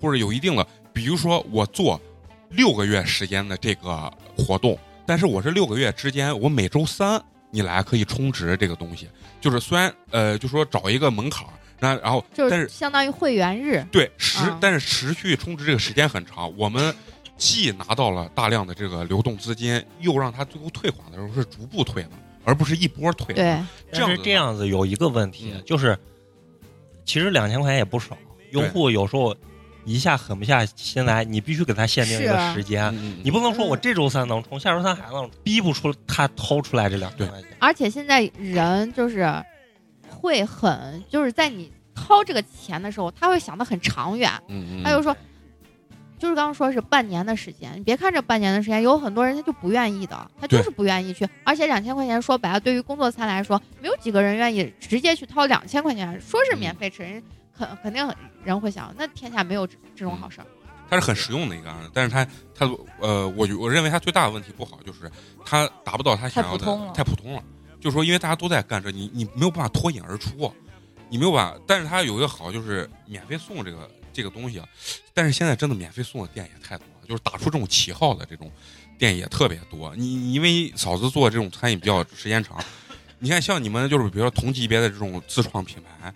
或者有一定的，比如说我做六个月时间的这个活动，但是我这六个月之间，我每周三。你来可以充值这个东西，就是虽然呃，就说找一个门槛，那然后但是相当于会员日，对持、嗯，但是持续充值这个时间很长，我们既拿到了大量的这个流动资金，又让它最后退还的时候是逐步退的，而不是一波退的。对，这样这样子有一个问题、嗯、就是，其实两千块钱也不少，用户有时候。一下狠不下心来，你必须给他限定一个时间、啊嗯、你不能说我这周三能充、嗯、下周三还能，逼不出他掏出来这两千块钱。而且现在人就是会很就是在你掏这个钱的时候他会想得很长远，嗯嗯，他就说就是刚刚说是半年的时间，你别看这半年的时间，有很多人他就不愿意的，他就是不愿意去，而且两千块钱说白了对于工作餐来说没有几个人愿意直接去掏两千块钱，说是免费吃、嗯，肯定人会想，那天下没有这种好事儿。它是很实用的一个案子，但是它它呃，我我认为它最大的问题不好就是它达不到它想要的，太普通了。太普通了，就是说，因为大家都在干这，你你没有办法脱颖而出，你没有办法。但是它有一个好就是免费送这个这个东西，但是现在真的免费送的店也太多了，就是打出这种旗号的这种店也特别多。你你因为嫂子做这种餐饮比较时间长，你看像你们就是比如说同级别的这种自创品牌。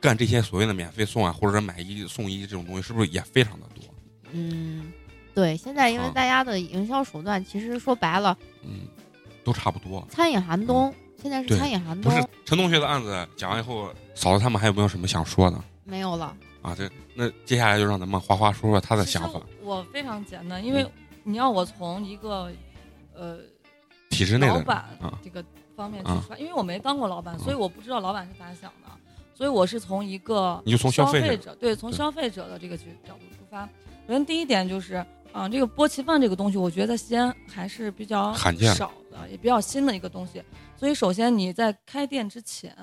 干这些所谓的免费送啊，或者是买一送一这种东西，是不是也非常的多？嗯，对，现在因为大家的营销手段，其实说白了，嗯，都差不多。餐饮寒冬，嗯、现在是餐饮寒冬。不是陈同学的案子讲完以后，嫂子他们还有没有什么想说的？没有了啊，对，那接下来就让咱们花花说说他的想法。我非常简单，因为你要我从一个、嗯、呃体制内的老板、啊、这个方面去说、啊，因为我没当过老板、啊，所以我不知道老板是咋想的。所以我是从一个你就从消费者对从消费者的这个角度出发。首先第一点就是啊、呃，这个波奇饭这个东西，我觉得在西安还是比较少的，也比较新的一个东西。所以首先你在开店之前，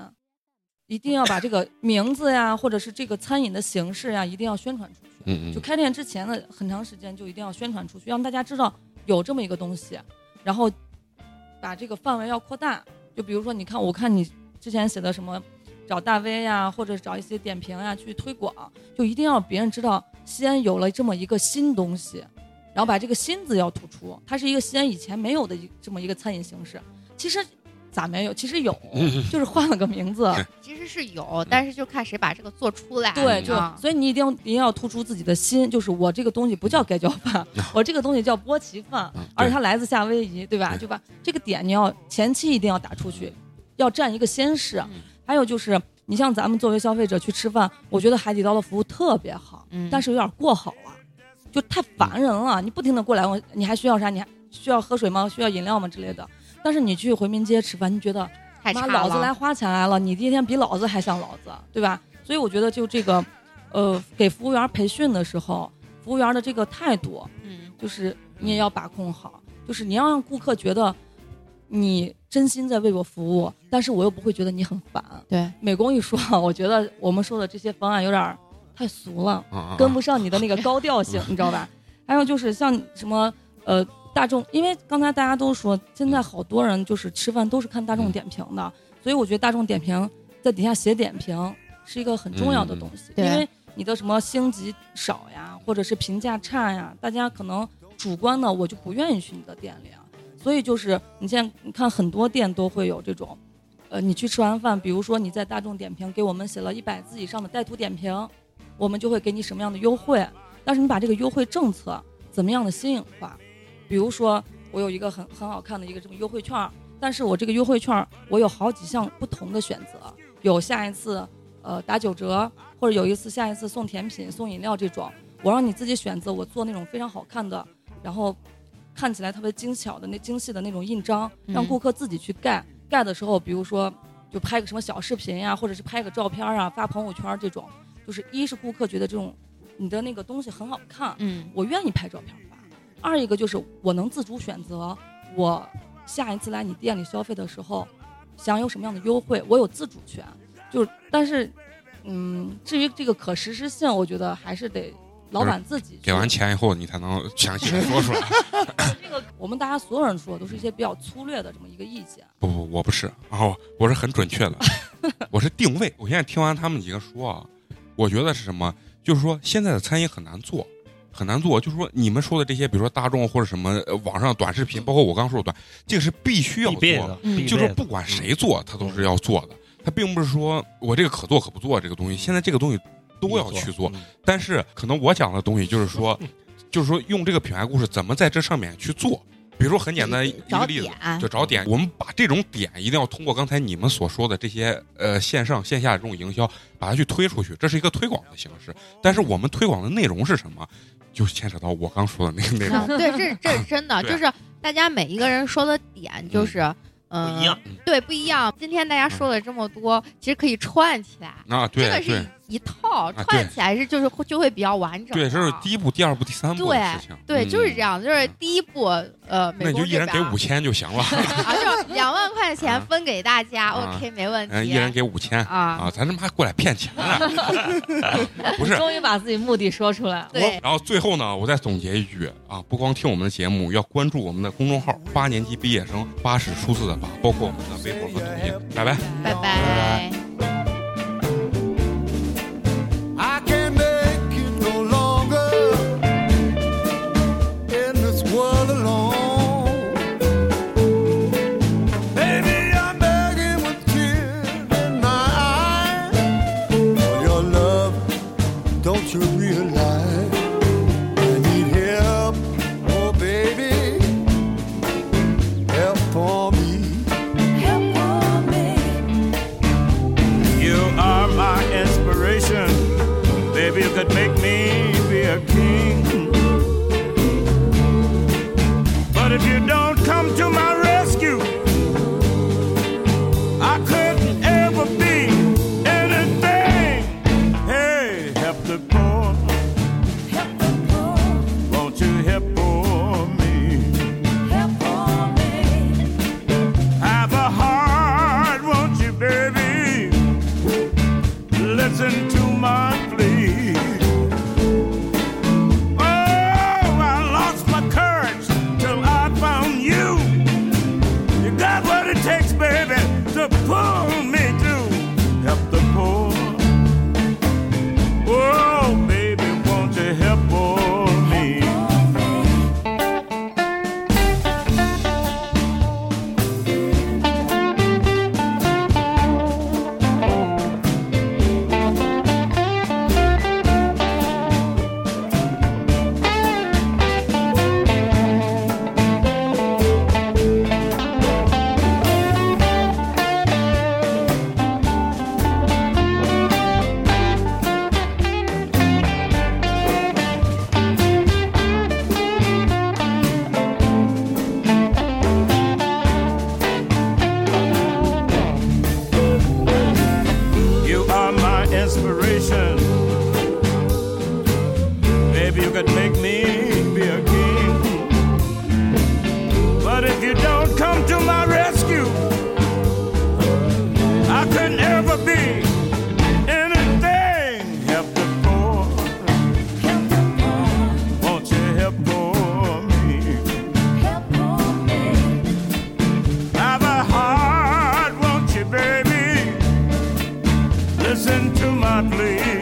一定要把这个名字呀，或者是这个餐饮的形式呀，一定要宣传出去。嗯嗯。就开店之前的很长时间，就一定要宣传出去，让大家知道有这么一个东西，然后把这个范围要扩大。就比如说，你看，我看你之前写的什么。找大 V 呀，或者找一些点评呀去推广，就一定要别人知道西安有了这么一个新东西，然后把这个新字要突出，它是一个西安以前没有的这么一个餐饮形式。其实咋没有？其实有，就是换了个名字。其实是有，但是就看谁把这个做出来。对，就所以你一定要一定要突出自己的心，就是我这个东西不叫盖浇饭，我这个东西叫波奇饭，而且它来自夏威夷，对吧？对吧？这个点你要前期一定要打出去，要占一个先势。嗯，还有就是你像咱们作为消费者去吃饭，我觉得海底捞的服务特别好、嗯、但是有点过好了，就太烦人了，你不停的过来问你还需要啥，你还需要喝水吗，需要饮料吗之类的。但是你去回民街吃饭，你觉得太差了，妈老子来花钱来了，你第一天比老子还像老子，对吧？所以我觉得就这个呃，给服务员培训的时候，服务员的这个态度、嗯、就是你也要把控好，就是你要让顾客觉得你真心在为我服务，但是我又不会觉得你很烦。对，美工一说，我觉得我们说的这些方案有点太俗了，嗯、跟不上你的那个高调性，你知道吧？还有就是像什么呃大众，因为刚才大家都说，现在好多人就是吃饭都是看大众点评的，所以我觉得大众点评在底下写点评是一个很重要的东西，嗯、因为你的什么星级少呀，或者是评价差呀，大家可能主观的我就不愿意去你的店里啊。所以就是你现在你看很多店都会有这种，呃，你去吃完饭，比如说你在大众点评给我们写了一百字以上的带图点评，我们就会给你什么样的优惠。但是你把这个优惠政策怎么样的新颖化？比如说我有一个很很好看的一个这种优惠券，但是我这个优惠券我有好几项不同的选择，有下一次呃打九折，或者有一次下一次送甜品送饮料这种，我让你自己选择，我做那种非常好看的，然后。看起来特别精巧的那精细的那种印章，让顾客自己去盖、嗯、盖的时候，比如说就拍个什么小视频呀、啊，或者是拍个照片啊，发朋友圈这种，就是一是顾客觉得这种你的那个东西很好看，嗯，我愿意拍照片发；二一个就是我能自主选择，我下一次来你店里消费的时候想有什么样的优惠，我有自主权。就但是嗯，至于这个可实施性，我觉得还是得老板自己给完钱以后，你才能详细的说出来。这个我们大家所有人说都是一些比较粗略的这么一个意见。不不，我不是，然后我是很准确的，我是定位。我现在听完他们几个说啊，我觉得是什么？就是说现在的餐饮很难做，很难做。就是说你们说的这些，比如说大众或者什么、呃、网上短视频，包括我刚说的短，这个是必须要做的，嗯、就是不管谁做，他都是要做的。他并不是说我这个可做可不做这个东西，现在这个东西都要去做，嗯、但是可能我讲的东西就是说，嗯、就是说用这个品牌故事怎么在这上面去做。比如说很简单一个例子，就找点。我们把这种点一定要通过刚才你们所说的这些呃线上线下这种营销，把它去推出去，这是一个推广的形式。但是我们推广的内容是什么，就牵扯到我刚说的那个内容。对，这这是真的，就是大家每一个人说的点就是。嗯嗯、不一样，对，不一样。今天大家说了这么多，嗯、其实可以串起来啊，对，这个是一套、啊、串起来是就是就会比较完整。对，这是第一步、第二步、第三步的事情。对，对嗯、就是这样，就是第一步，呃，美国那你就一人给五千就行了，啊，就两万块钱分给大家、啊、，OK， 没问题。啊、一人给五千啊啊，咱这妈过来骗钱了，不是？终于把自己目的说出来了。对。然后最后呢，我再总结一句啊，不光听我们的节目，要关注我们的公众号"八年级毕业生巴士数字的"。包括我们的微博和抖音，拜拜，拜拜。Listen to my plea.